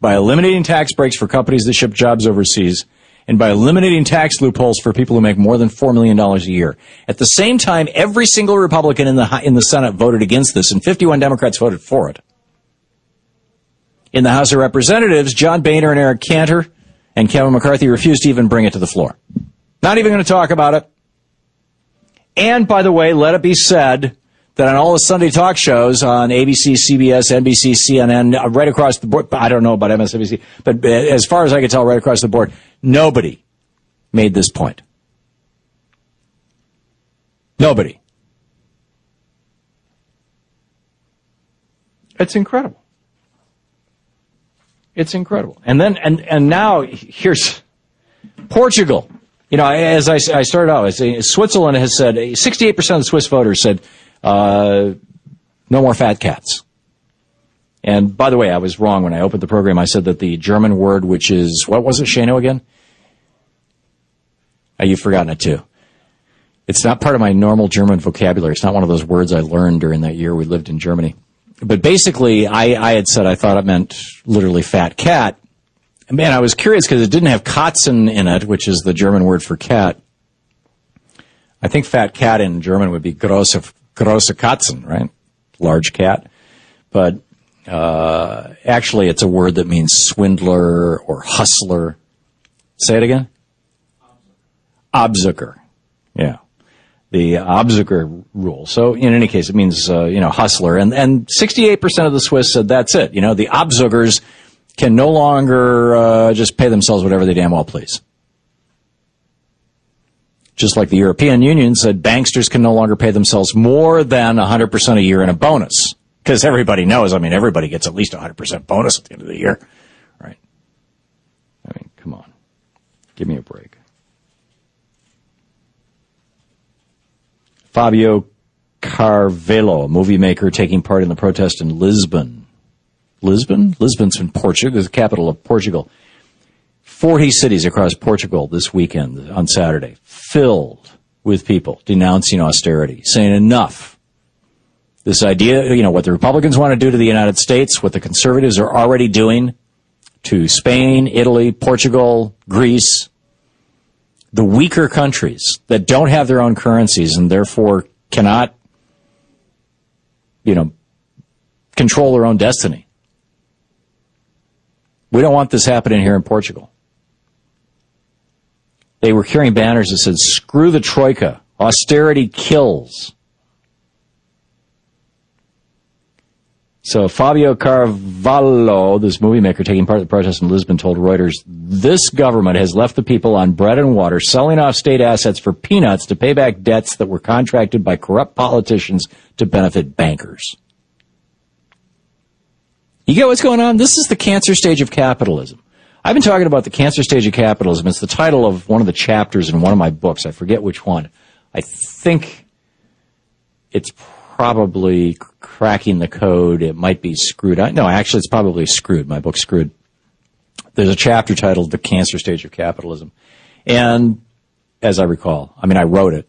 by eliminating tax breaks for companies that ship jobs overseas, and by eliminating tax loopholes for people who make more than four million dollars a year. At the same time, every single Republican in the in the Senate voted against this, and fifty-one Democrats voted for it. In the House of Representatives, John Boehner and Eric Cantor and Kevin McCarthy refused to even bring it to the floor. Not even going to talk about it. And, by the way, let it be said that on all the Sunday talk shows on A B C, C B S, N B C, C N N, right across the board, I don't know about M S N B C, but as far as I can tell, right across the board, nobody made this point. Nobody. It's incredible. It's incredible. And then, and, and now here's Portugal. You know, as I, I started out, Switzerland has said, sixty-eight percent of the Swiss voters said, uh, no more fat cats. And by the way, I was wrong when I opened the program. I said that the German word, which is, what was it, Shano again? Oh, you've forgotten it too. It's not part of my normal German vocabulary. It's not one of those words I learned during that year we lived in Germany. But basically, I, I had said I thought it meant literally fat cat. And man, I was curious because it didn't have Katzen in it, which is the German word for cat. I think fat cat in German would be große, große Katzen, right? Large cat. But uh, actually, it's a word that means swindler or hustler. Say it again? Abzucker. Yeah. The Abzucker rule. So in any case, it means, uh, you know, hustler. And, and sixty-eight percent of the Swiss said that's it. You know, the Abzuckers can no longer uh, just pay themselves whatever they damn well please. Just like the European Union said, banksters can no longer pay themselves more than one hundred percent a year in a bonus. Because everybody knows, I mean, everybody gets at least one hundred percent bonus at the end of the year. Right? I mean, come on. Give me a break. Fabio Carvalho, a movie maker taking part in the protest in Lisbon. Lisbon? Lisbon's in Portugal, the capital of Portugal. forty cities across Portugal this weekend on Saturday, filled with people denouncing austerity, saying enough. This idea, you know, what the Republicans want to do to the United States, what the conservatives are already doing to Spain, Italy, Portugal, Greece, the weaker countries that don't have their own currencies and therefore cannot, you know, control their own destiny. We don't want this happening here in Portugal. They were carrying banners that said, screw the Troika, austerity kills. So Fabio Carvalho, this movie maker taking part in the protest in Lisbon, told Reuters, this government has left the people on bread and water, selling off state assets for peanuts to pay back debts that were contracted by corrupt politicians to benefit bankers. You get what's going on? This is the cancer stage of capitalism. I've been talking about the cancer stage of capitalism. It's the title of one of the chapters in one of my books. I forget which one. I think it's probably Cracking the Code. It might be Screwed. No, actually, it's probably Screwed. My book, Screwed. There's a chapter titled The Cancer Stage of Capitalism. And as I recall, I mean, I wrote it.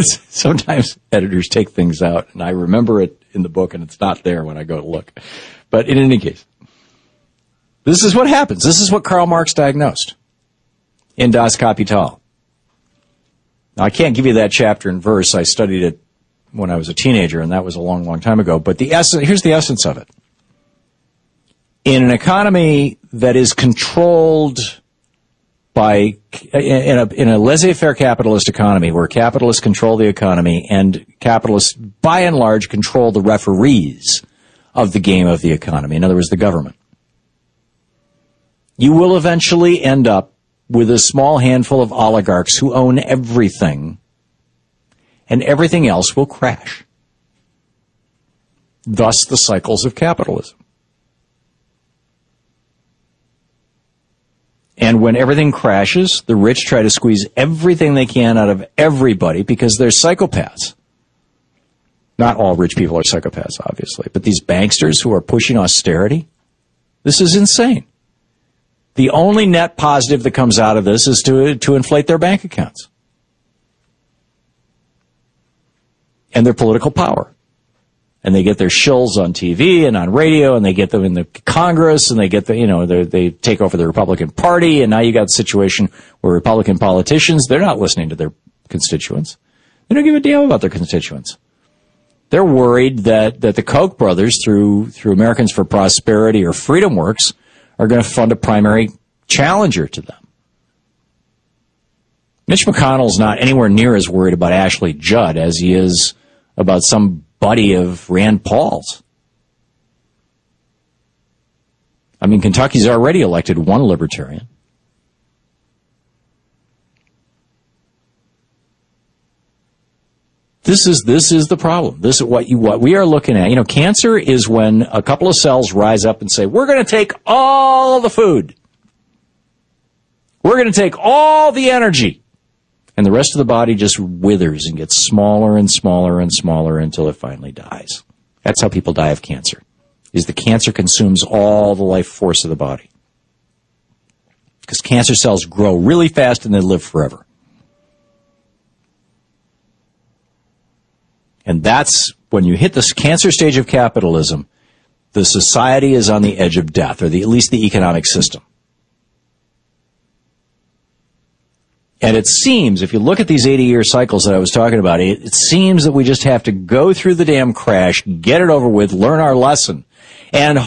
Sometimes editors take things out, and I remember it in the book, and it's not there when I go to look. But in any case, this is what happens. This is what Karl Marx diagnosed in Das Kapital. Now, I can't give you that chapter and verse. I studied it when I was a teenager, and that was a long, long time ago. But the essence, here's the essence of it. In an economy that is controlled by, in a, in a laissez-faire capitalist economy, where capitalists control the economy, and capitalists, by and large, control the referees of the game of the economy, in other words, the government, you will eventually end up with a small handful of oligarchs who own everything, and everything else will crash. Thus, the cycles of capitalism. And when everything crashes, the rich try to squeeze everything they can out of everybody because they're psychopaths. Not all rich people are psychopaths, obviously, but these banksters who are pushing austerity, this is insane. The only net positive that comes out of this is to, to inflate their bank accounts and their political power. and they get their shills on T V and on radio, and they get them in the Congress, and they get the, you know, they take over the Republican Party, and now you got a situation where Republican politicians, they're not listening to their constituents. They don't give a damn about their constituents. They're worried that, that the Koch brothers, through through Americans for Prosperity or Freedom Works, are going to fund a primary challenger to them. Mitch McConnell's not anywhere near as worried about Ashley Judd as he is about some buddy of Rand Paul's. I mean, Kentucky's already elected one libertarian. This is this is the problem. This is what you what we are looking at. You know, cancer is when a couple of cells rise up and say, we're going to take all the food. We're going to take all the energy. And the rest of the body just withers and gets smaller and smaller and smaller until it finally dies. That's how people die of cancer, is the cancer consumes all the life force of the body. Because cancer cells grow really fast and they live forever. And that's when you hit this cancer stage of capitalism, the society is on the edge of death, or the, at least the economic system. And it seems, if you look at these eighty-year cycles that I was talking about, it, it seems that we just have to go through the damn crash, get it over with, learn our lesson. And,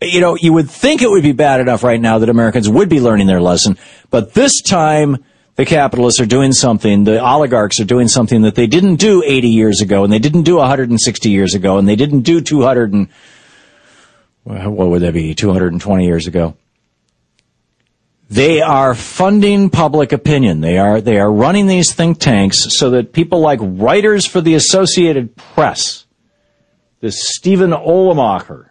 you know, you would think it would be bad enough right now that Americans would be learning their lesson, but this time the capitalists are doing something, the oligarchs are doing something that they didn't do eighty years ago, and they didn't do one hundred sixty years ago, and they didn't do two hundred and, well, what would that be, two hundred twenty years ago. They are funding public opinion. They are, they are running these think tanks so that people like writers for the Associated Press, this Stephen Ohlemacher,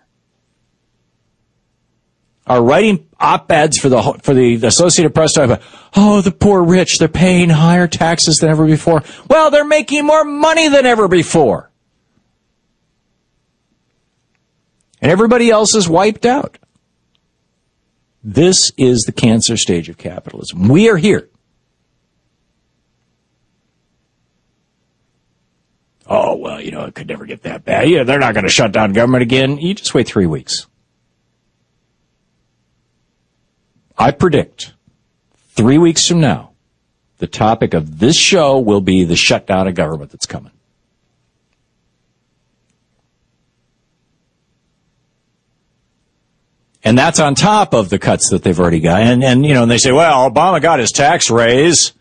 are writing op-eds for the for the Associated Press talking about, oh, the poor rich, they're paying higher taxes than ever before. Well, they're making more money than ever before. And everybody else is wiped out. This is the cancer stage of capitalism. We are here. Oh, well, you know, it could never get that bad. Yeah, they're not going to shut down government again. You just wait three weeks. I predict three weeks from now, the topic of this show will be the shutdown of government that's coming. And that's on top of the cuts that they've already got. And, and, you know, and they say, well, Obama got his tax raise.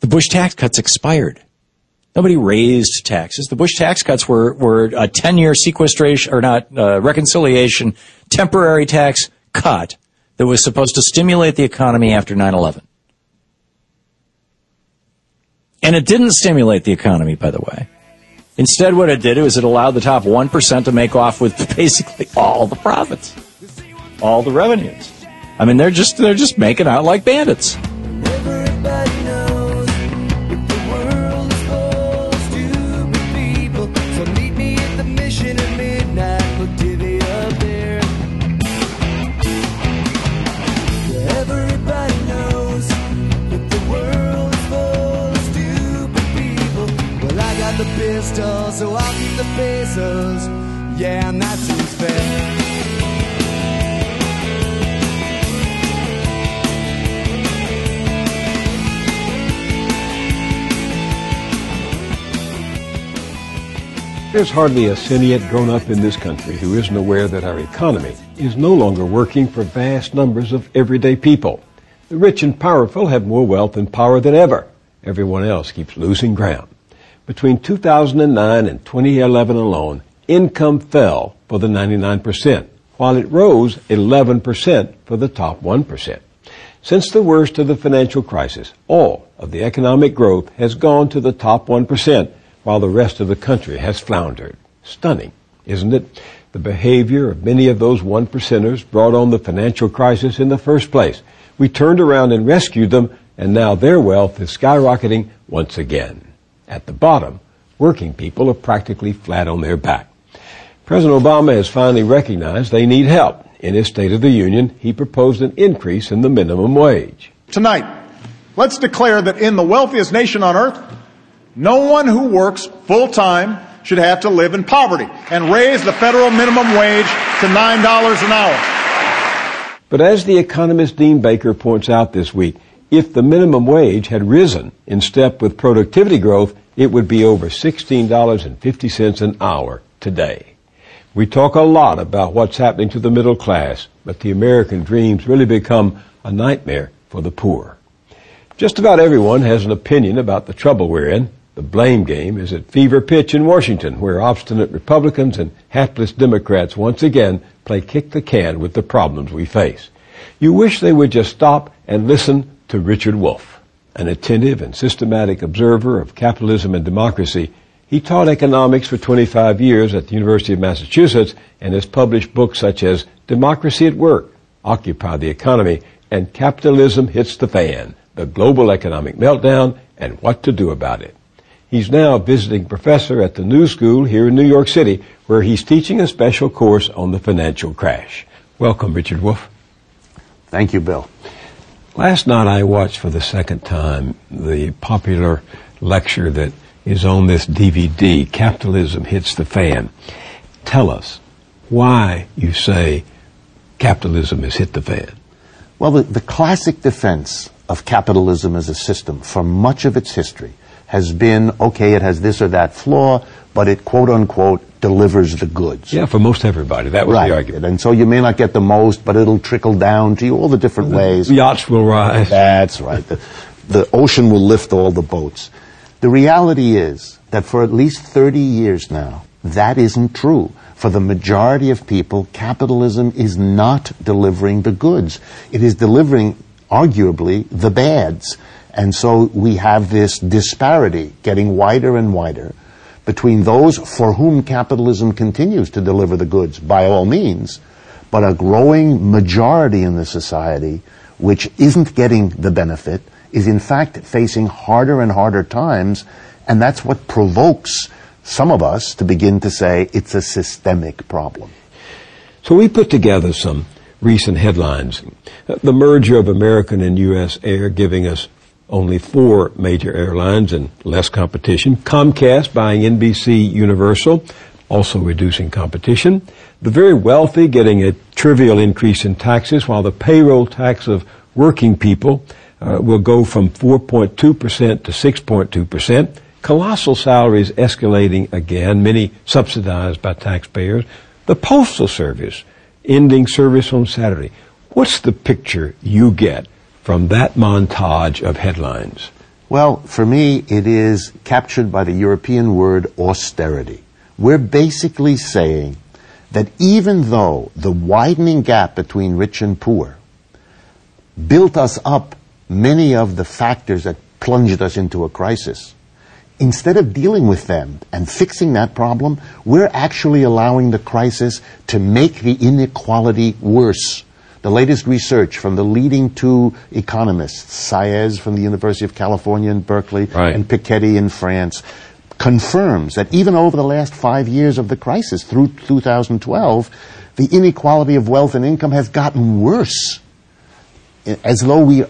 The Bush tax cuts expired. Nobody raised taxes. The Bush tax cuts were, were a ten-year sequestration, or not, uh, reconciliation, temporary tax cut that was supposed to stimulate the economy after nine eleven. And it didn't stimulate the economy, by the way. Instead, what it did was it allowed the top one percent to make off with basically all the profits, all the revenues. I mean, they're just they're just making out like bandits. So I'll keep the pesos, yeah, and that seems fair. There's hardly a sentient grown up in this country who isn't aware that our economy is no longer working for vast numbers of everyday people. The rich and powerful have more wealth and power than ever. Everyone else keeps losing ground. Between two thousand nine and twenty eleven alone, income fell for the ninety-nine percent, while it rose eleven percent for the top one percent. Since the worst of the financial crisis, all of the economic growth has gone to the top one percent, while the rest of the country has floundered. Stunning, isn't it? The behavior of many of those one percenters brought on the financial crisis in the first place. We turned around and rescued them, and now their wealth is skyrocketing once again. At the bottom, working people are practically flat on their back. President Obama has finally recognized they need help. In his State of the Union, he proposed an increase in the minimum wage. Tonight, let's declare that in the wealthiest nation on earth, no one who works full-time should have to live in poverty and raise the federal minimum wage to nine dollars an hour. But as the economist Dean Baker points out this week, if the minimum wage had risen in step with productivity growth, it would be over sixteen dollars and fifty cents an hour today. We talk a lot about what's happening to the middle class, but the American dream's really become a nightmare for the poor. Just about everyone has an opinion about the trouble we're in. The blame game is at fever pitch in Washington, where obstinate Republicans and hapless Democrats once again play kick the can with the problems we face. You wish they would just stop and listen to Richard Wolff, an attentive and systematic observer of capitalism and democracy. He taught economics for twenty-five years at the University of Massachusetts and has published books such as Democracy at Work, Occupy the Economy, and Capitalism Hits the Fan, The Global Economic Meltdown and What to Do About It. He's now a visiting professor at the New School here in New York City, where he's teaching a special course on the financial crash. Welcome, Richard Wolff. Thank you, Bill. Last night I watched for the second time the popular lecture that is on this D V D, Capitalism Hits the Fan. Tell us why you say capitalism has hit the fan. Well, the, the classic defense of capitalism as a system for much of its history has been, okay, it has this or that flaw, but it, quote unquote, delivers the goods. Yeah, for most everybody. That was right. The argument. And so you may not get the most, but it'll trickle down to you all the different the ways. Yachts will rise. That's right. The, the ocean will lift all the boats. The reality is that for at least thirty years now, that isn't true. For the majority of people, capitalism is not delivering the goods. It is delivering, arguably, the bads. And so we have this disparity getting wider and wider between those for whom capitalism continues to deliver the goods, by all means, but a growing majority in the society which isn't getting the benefit, is in fact facing harder and harder times, and that's what provokes some of us to begin to say it's a systemic problem. So we put together some recent headlines. The merger of American and U S Air giving us only four major airlines and less competition. Comcast buying N B C Universal, also reducing competition. The very wealthy getting a trivial increase in taxes, while the payroll tax of working people uh, will go from four point two percent to six point two percent. Colossal salaries escalating again, many subsidized by taxpayers. The Postal Service ending service on Saturday. What's the picture you get from that montage of headlines? Well, for me, it is captured by the European word austerity. We're basically saying that even though the widening gap between rich and poor built us up many of the factors that plunged us into a crisis, instead of dealing with them and fixing that problem, we're actually allowing the crisis to make the inequality worse. The latest research from the leading two economists, Saez from the University of California in Berkeley, right, and Piketty in France, confirms that even over the last five years of the crisis, through two thousand twelve, the inequality of wealth and income has gotten worse, as though we are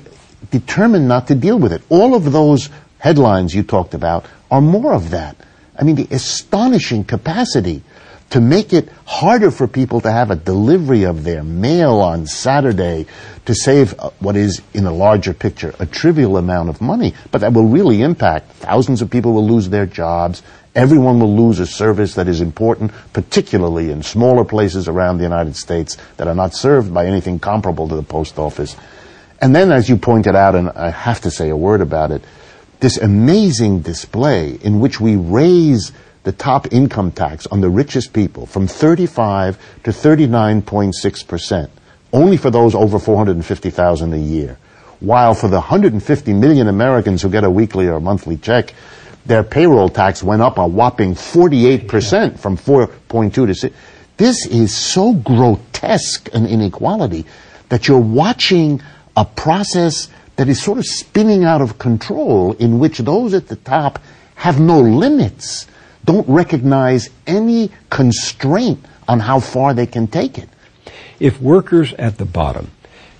determined not to deal with it. All of those headlines you talked about are more of that. I mean, the astonishing capacity to make it harder for people to have a delivery of their mail on Saturday to save what is, in a larger picture, a trivial amount of money, but that will really impact. Thousands of people will lose their jobs. Everyone will lose a service that is important, particularly in smaller places around the United States that are not served by anything comparable to the post office. And then, as you pointed out, and I have to say a word about it, this amazing display in which we raise the top income tax on the richest people from thirty-five to thirty-nine point six percent, only for those over four hundred fifty thousand dollars a year, while for the one hundred fifty million Americans who get a weekly or monthly check, their payroll tax went up a whopping forty-eight percent from four point two to six. This is so grotesque an inequality that you're watching a process that is sort of spinning out of control, in which those at the top have no limits, don't recognize any constraint on how far they can take it. If workers at the bottom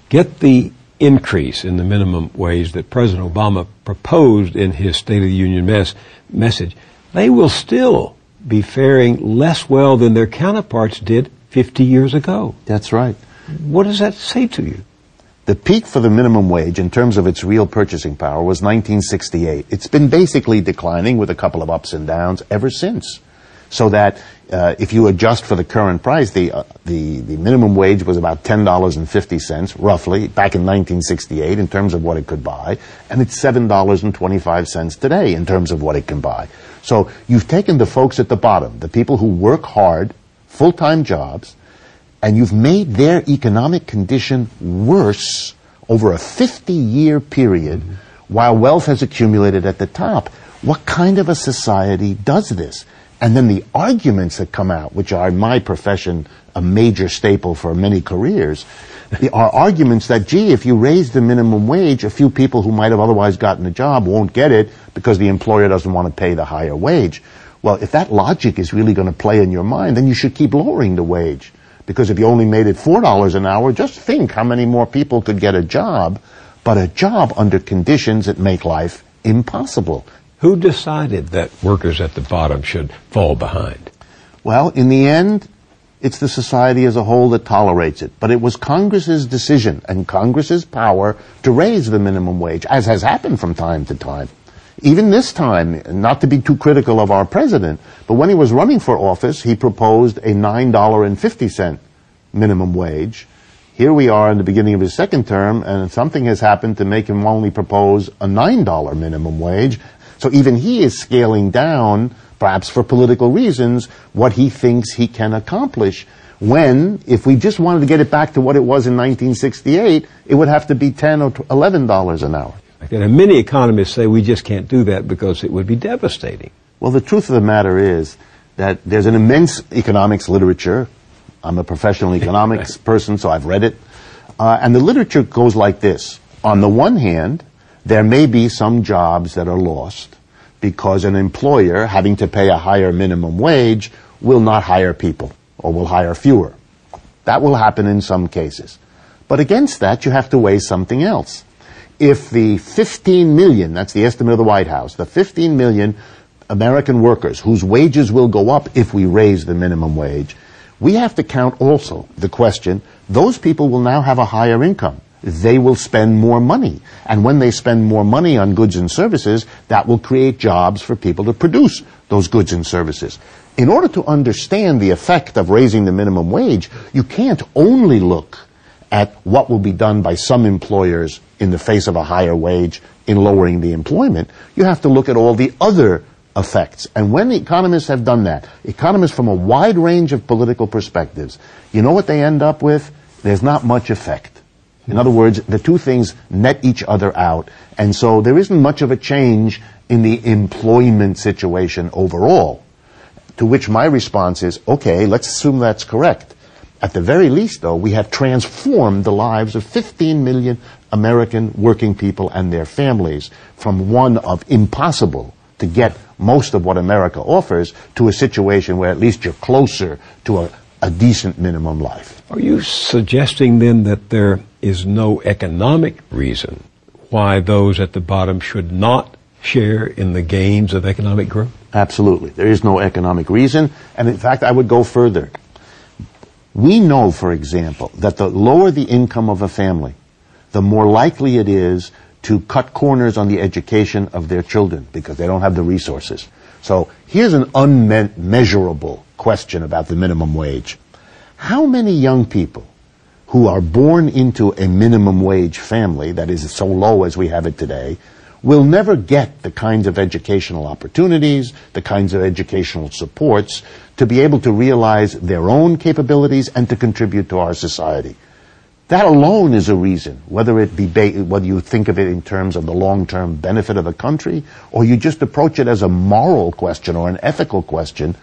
get the increase in the minimum wage that President Obama proposed in his State of the Union mess, message, they will still be faring less well than their counterparts did fifty years ago. That's right. What does that say to you? The peak for the minimum wage in terms of its real purchasing power was nineteen sixty-eight. It's been basically declining with a couple of ups and downs ever since. So that uh, if you adjust for the current price, the, uh, the, the minimum wage was about ten dollars and fifty cents, roughly, back in nineteen sixty-eight in terms of what it could buy. And it's seven dollars and twenty-five cents today in terms of what it can buy. So you've taken the folks at the bottom, the people who work hard, full-time jobs, and you've made their economic condition worse over a fifty-year period, mm-hmm. while wealth has accumulated at the top. What kind of a society does this? And then the arguments that come out, which are in my profession a major staple for many careers, are arguments that, gee, if you raise the minimum wage, a few people who might have otherwise gotten a job won't get it because the employer doesn't want to pay the higher wage. Well, if that logic is really going to play in your mind, then you should keep lowering the wage. Because if you only made it four dollars an hour, just think how many more people could get a job, but a job under conditions that make life impossible. Who decided that workers at the bottom should fall behind? Well, in the end, it's the society as a whole that tolerates it. But it was Congress's decision and Congress's power to raise the minimum wage, as has happened from time to time. Even this time, not to be too critical of our president, but when he was running for office, he proposed a nine dollars and fifty cents minimum wage. Here we are in the beginning of his second term, and something has happened to make him only propose a nine dollars minimum wage. So even he is scaling down, perhaps for political reasons, what he thinks he can accomplish, when, if we just wanted to get it back to what it was in nineteen sixty-eight, it would have to be ten or eleven dollars an hour. And many economists say we just can't do that because it would be devastating. Well, the truth of the matter is that there's an immense economics literature. I'm a professional economics right. person, so I've read it. Uh, and the literature goes like this. On the one hand, there may be some jobs that are lost because an employer, having to pay a higher minimum wage, will not hire people or will hire fewer. That will happen in some cases. But against that, you have to weigh something else. If the fifteen million, that's the estimate of the White House, the fifteen million American workers whose wages will go up if we raise the minimum wage, we have to count also the question, those people will now have a higher income. They will spend more money. And when they spend more money on goods and services, that will create jobs for people to produce those goods and services. In order to understand the effect of raising the minimum wage, you can't only look at what will be done by some employers in the face of a higher wage in lowering the employment. You have to look at all the other effects. And when economists have done that, economists from a wide range of political perspectives, you know what they end up with? There's not much effect. In other words, the two things net each other out, and so there isn't much of a change in the employment situation overall. To which my response is, okay, let's assume that's correct. At the very least, though, we have transformed the lives of fifteen million American working people and their families from one of impossible to get most of what America offers to a situation where at least you're closer to a a decent minimum life. Are you suggesting then that there is no economic reason why those at the bottom should not share in the gains of economic growth? Absolutely. There is no economic reason. And in fact, I would go further. We know, for example, that the lower the income of a family, the more likely it is to cut corners on the education of their children because they don't have the resources. So here's an unmeasurable question about the minimum wage. How many young people who are born into a minimum wage family that is so low as we have it today will never get the kinds of educational opportunities, the kinds of educational supports to be able to realize their own capabilities and to contribute to our society? That alone is a reason, whether it be ba- whether you think of it in terms of the long-term benefit of the country, or you just approach it as a moral question or an ethical question.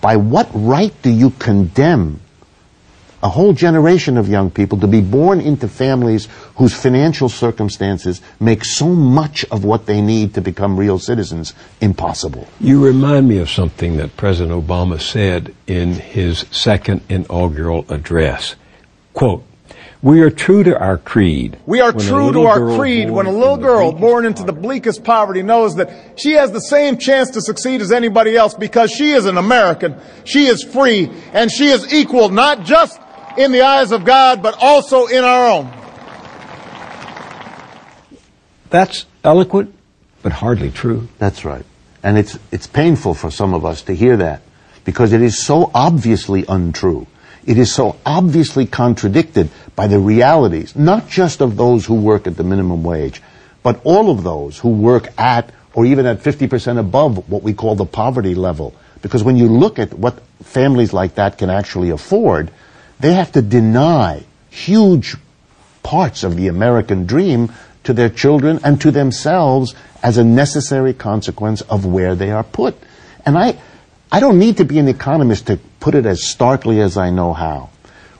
By what right do you condemn a whole generation of young people to be born into families whose financial circumstances make so much of what they need to become real citizens impossible? You remind me of something that President Obama said in his second inaugural address. Quote, We are true to our creed. We are true to our creed when a little girl born into the bleakest poverty knows that she has the same chance to succeed as anybody else because she is an American, she is free, and she is equal, not just in the eyes of God, but also in our own. That's eloquent, but hardly true. That's right. And it's, it's painful for some of us to hear that because it is so obviously untrue. It is so obviously contradicted by the realities, not just of those who work at the minimum wage, but all of those who work at or even at fifty percent above what we call the poverty level. Because when you look at what families like that can actually afford, they have to deny huge parts of the American dream to their children and to themselves as a necessary consequence of where they are put. And I... I don't need to be an economist to put it as starkly as I know how.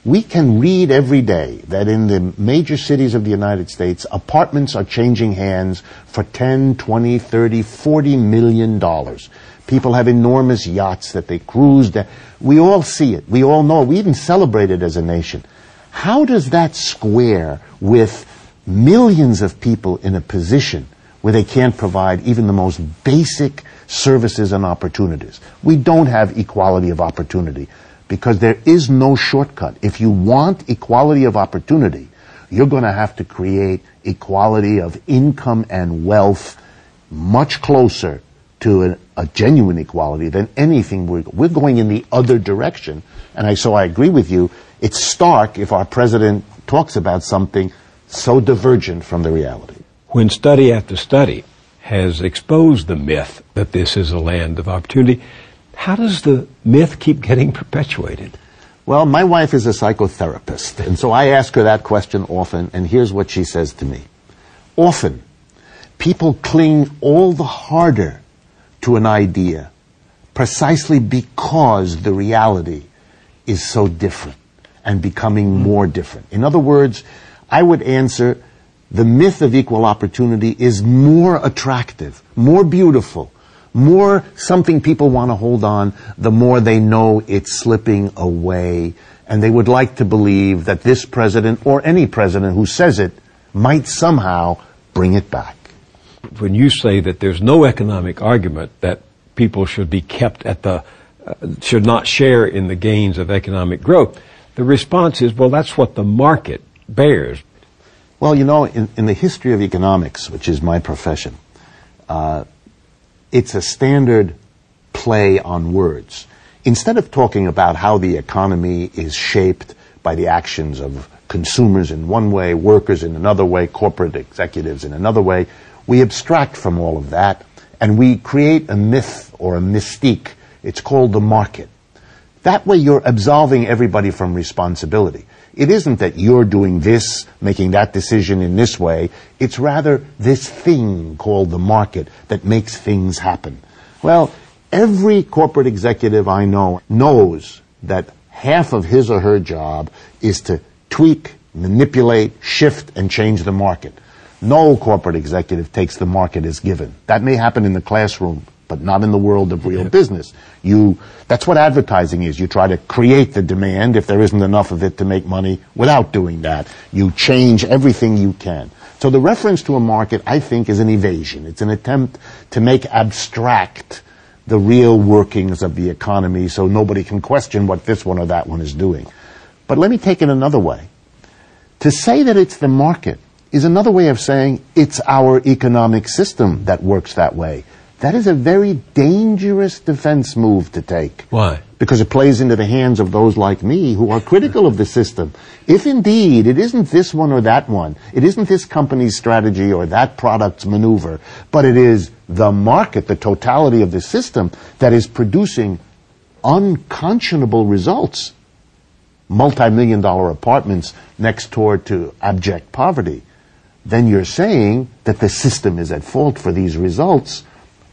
We can read every day that in the major cities of the United States, apartments are changing hands for ten, twenty, thirty, forty million dollars. People have enormous yachts that they cruise. That we all see it. We all know it. We even celebrate it as a nation. How does that square with millions of people in a position where they can't provide even the most basic services and opportunities? We don't have equality of opportunity because there is no shortcut. If you want equality of opportunity, you're going to have to create equality of income and wealth much closer to a, a genuine equality than anything. We're, we're going in the other direction. And I, so I agree with you. It's stark if our president talks about something so divergent from the reality. When study after study has exposed the myth that this is a land of opportunity, how does the myth keep getting perpetuated? Well, my wife is a psychotherapist, and so I ask her that question often, and here's what she says to me. Often, people cling all the harder to an idea precisely because the reality is so different and becoming more different. In other words, I would answer, the myth of equal opportunity is more attractive, more beautiful, more something people want to hold on, the more they know it's slipping away. And they would like to believe that this president or any president who says it might somehow bring it back. When you say that there's no economic argument that people should be kept at the, uh, should not share in the gains of economic growth, the response is, well, that's what the market bears. Well, you know, in, in the history of economics, which is my profession, uh, it's a standard play on words. Instead of talking about how the economy is shaped by the actions of consumers in one way, workers in another way, corporate executives in another way, we abstract from all of that and we create a myth or a mystique. It's called the market. That way you're absolving everybody from responsibility. It isn't that you're doing this, making that decision in this way. It's rather this thing called the market that makes things happen. Well, every corporate executive I know knows that half of his or her job is to tweak, manipulate, shift, and change the market. No corporate executive takes the market as given. That may happen in the classroom, but not in the world of real business. You, that's what advertising is. You try to create the demand if there isn't enough of it to make money without doing that. You change everything you can. So the reference to a market, I think, is an evasion. It's an attempt to make abstract the real workings of the economy so nobody can question what this one or that one is doing. But let me take it another way. To say that it's the market is another way of saying it's our economic system that works that way. That is a very dangerous defense move to take. Why? Because it plays into the hands of those like me who are critical of the system. If indeed it isn't this one or that one, it isn't this company's strategy or that product's maneuver, but it is the market, the totality of the system that is producing unconscionable results. Multi-million dollar apartments next door to abject poverty. Then you're saying that the system is at fault for these results.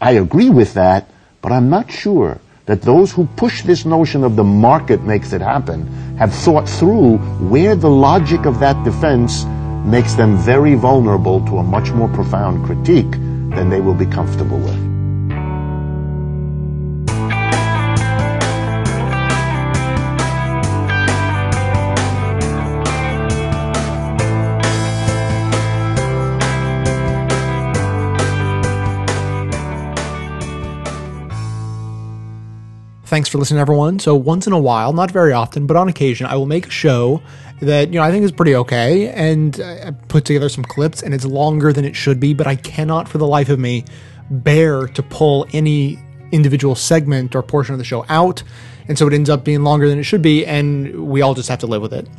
I agree with that, but I'm not sure that those who push this notion of the market makes it happen have thought through where the logic of that defense makes them very vulnerable to a much more profound critique than they will be comfortable with. Thanks for listening, everyone. So once in a while, not very often, but on occasion, I will make a show that, you know, I think is pretty okay, and I put together some clips, and it's longer than it should be, but I cannot for the life of me bear to pull any individual segment or portion of the show out, and so it ends up being longer than it should be, and we all just have to live with it.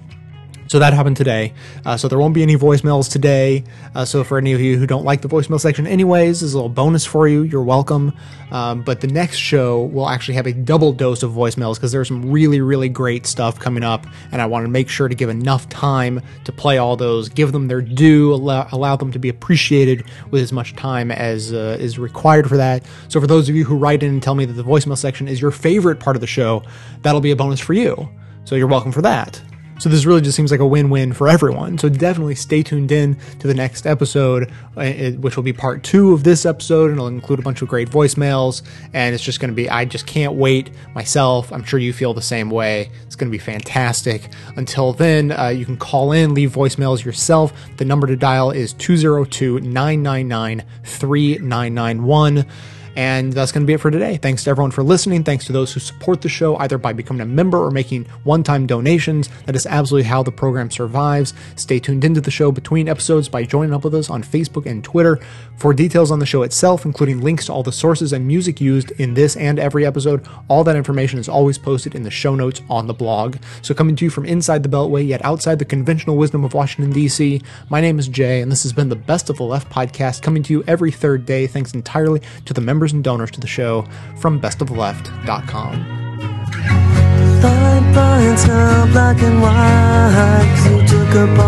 So that happened today. Uh, so there won't be any voicemails today. Uh, so for any of you who don't like the voicemail section anyways, there's a little bonus for you. You're welcome. Um, but the next show will actually have a double dose of voicemails because there's some really, really great stuff coming up. And I want to make sure to give enough time to play all those, give them their due, allow, allow them to be appreciated with as much time as uh, is required for that. So for those of you who write in and tell me that the voicemail section is your favorite part of the show, that'll be a bonus for you. So you're welcome for that. So this really just seems like a win-win for everyone. So definitely stay tuned in to the next episode, which will be part two of this episode, and it'll include a bunch of great voicemails. And it's just going to be, I just can't wait myself. I'm sure you feel the same way. It's going to be fantastic. Until then, uh, you can call in, leave voicemails yourself. The number to dial is two zero two, nine nine nine, three nine nine one. And that's going to be it for today. Thanks to everyone for listening. Thanks to those who support the show, either by becoming a member or making one-time donations. That is absolutely how the program survives. Stay tuned into the show between episodes by joining up with us on Facebook and Twitter. For details on the show itself, including links to all the sources and music used in this and every episode, all that information is always posted in the show notes on the blog. So coming to you from inside the Beltway, yet outside the conventional wisdom of Washington, D C, my name is Jay, and this has been the Best of the Left podcast, coming to you every third day, thanks entirely to the members and donors to the show from best of the left dot com. Bye-bye, it's now black and white. You took a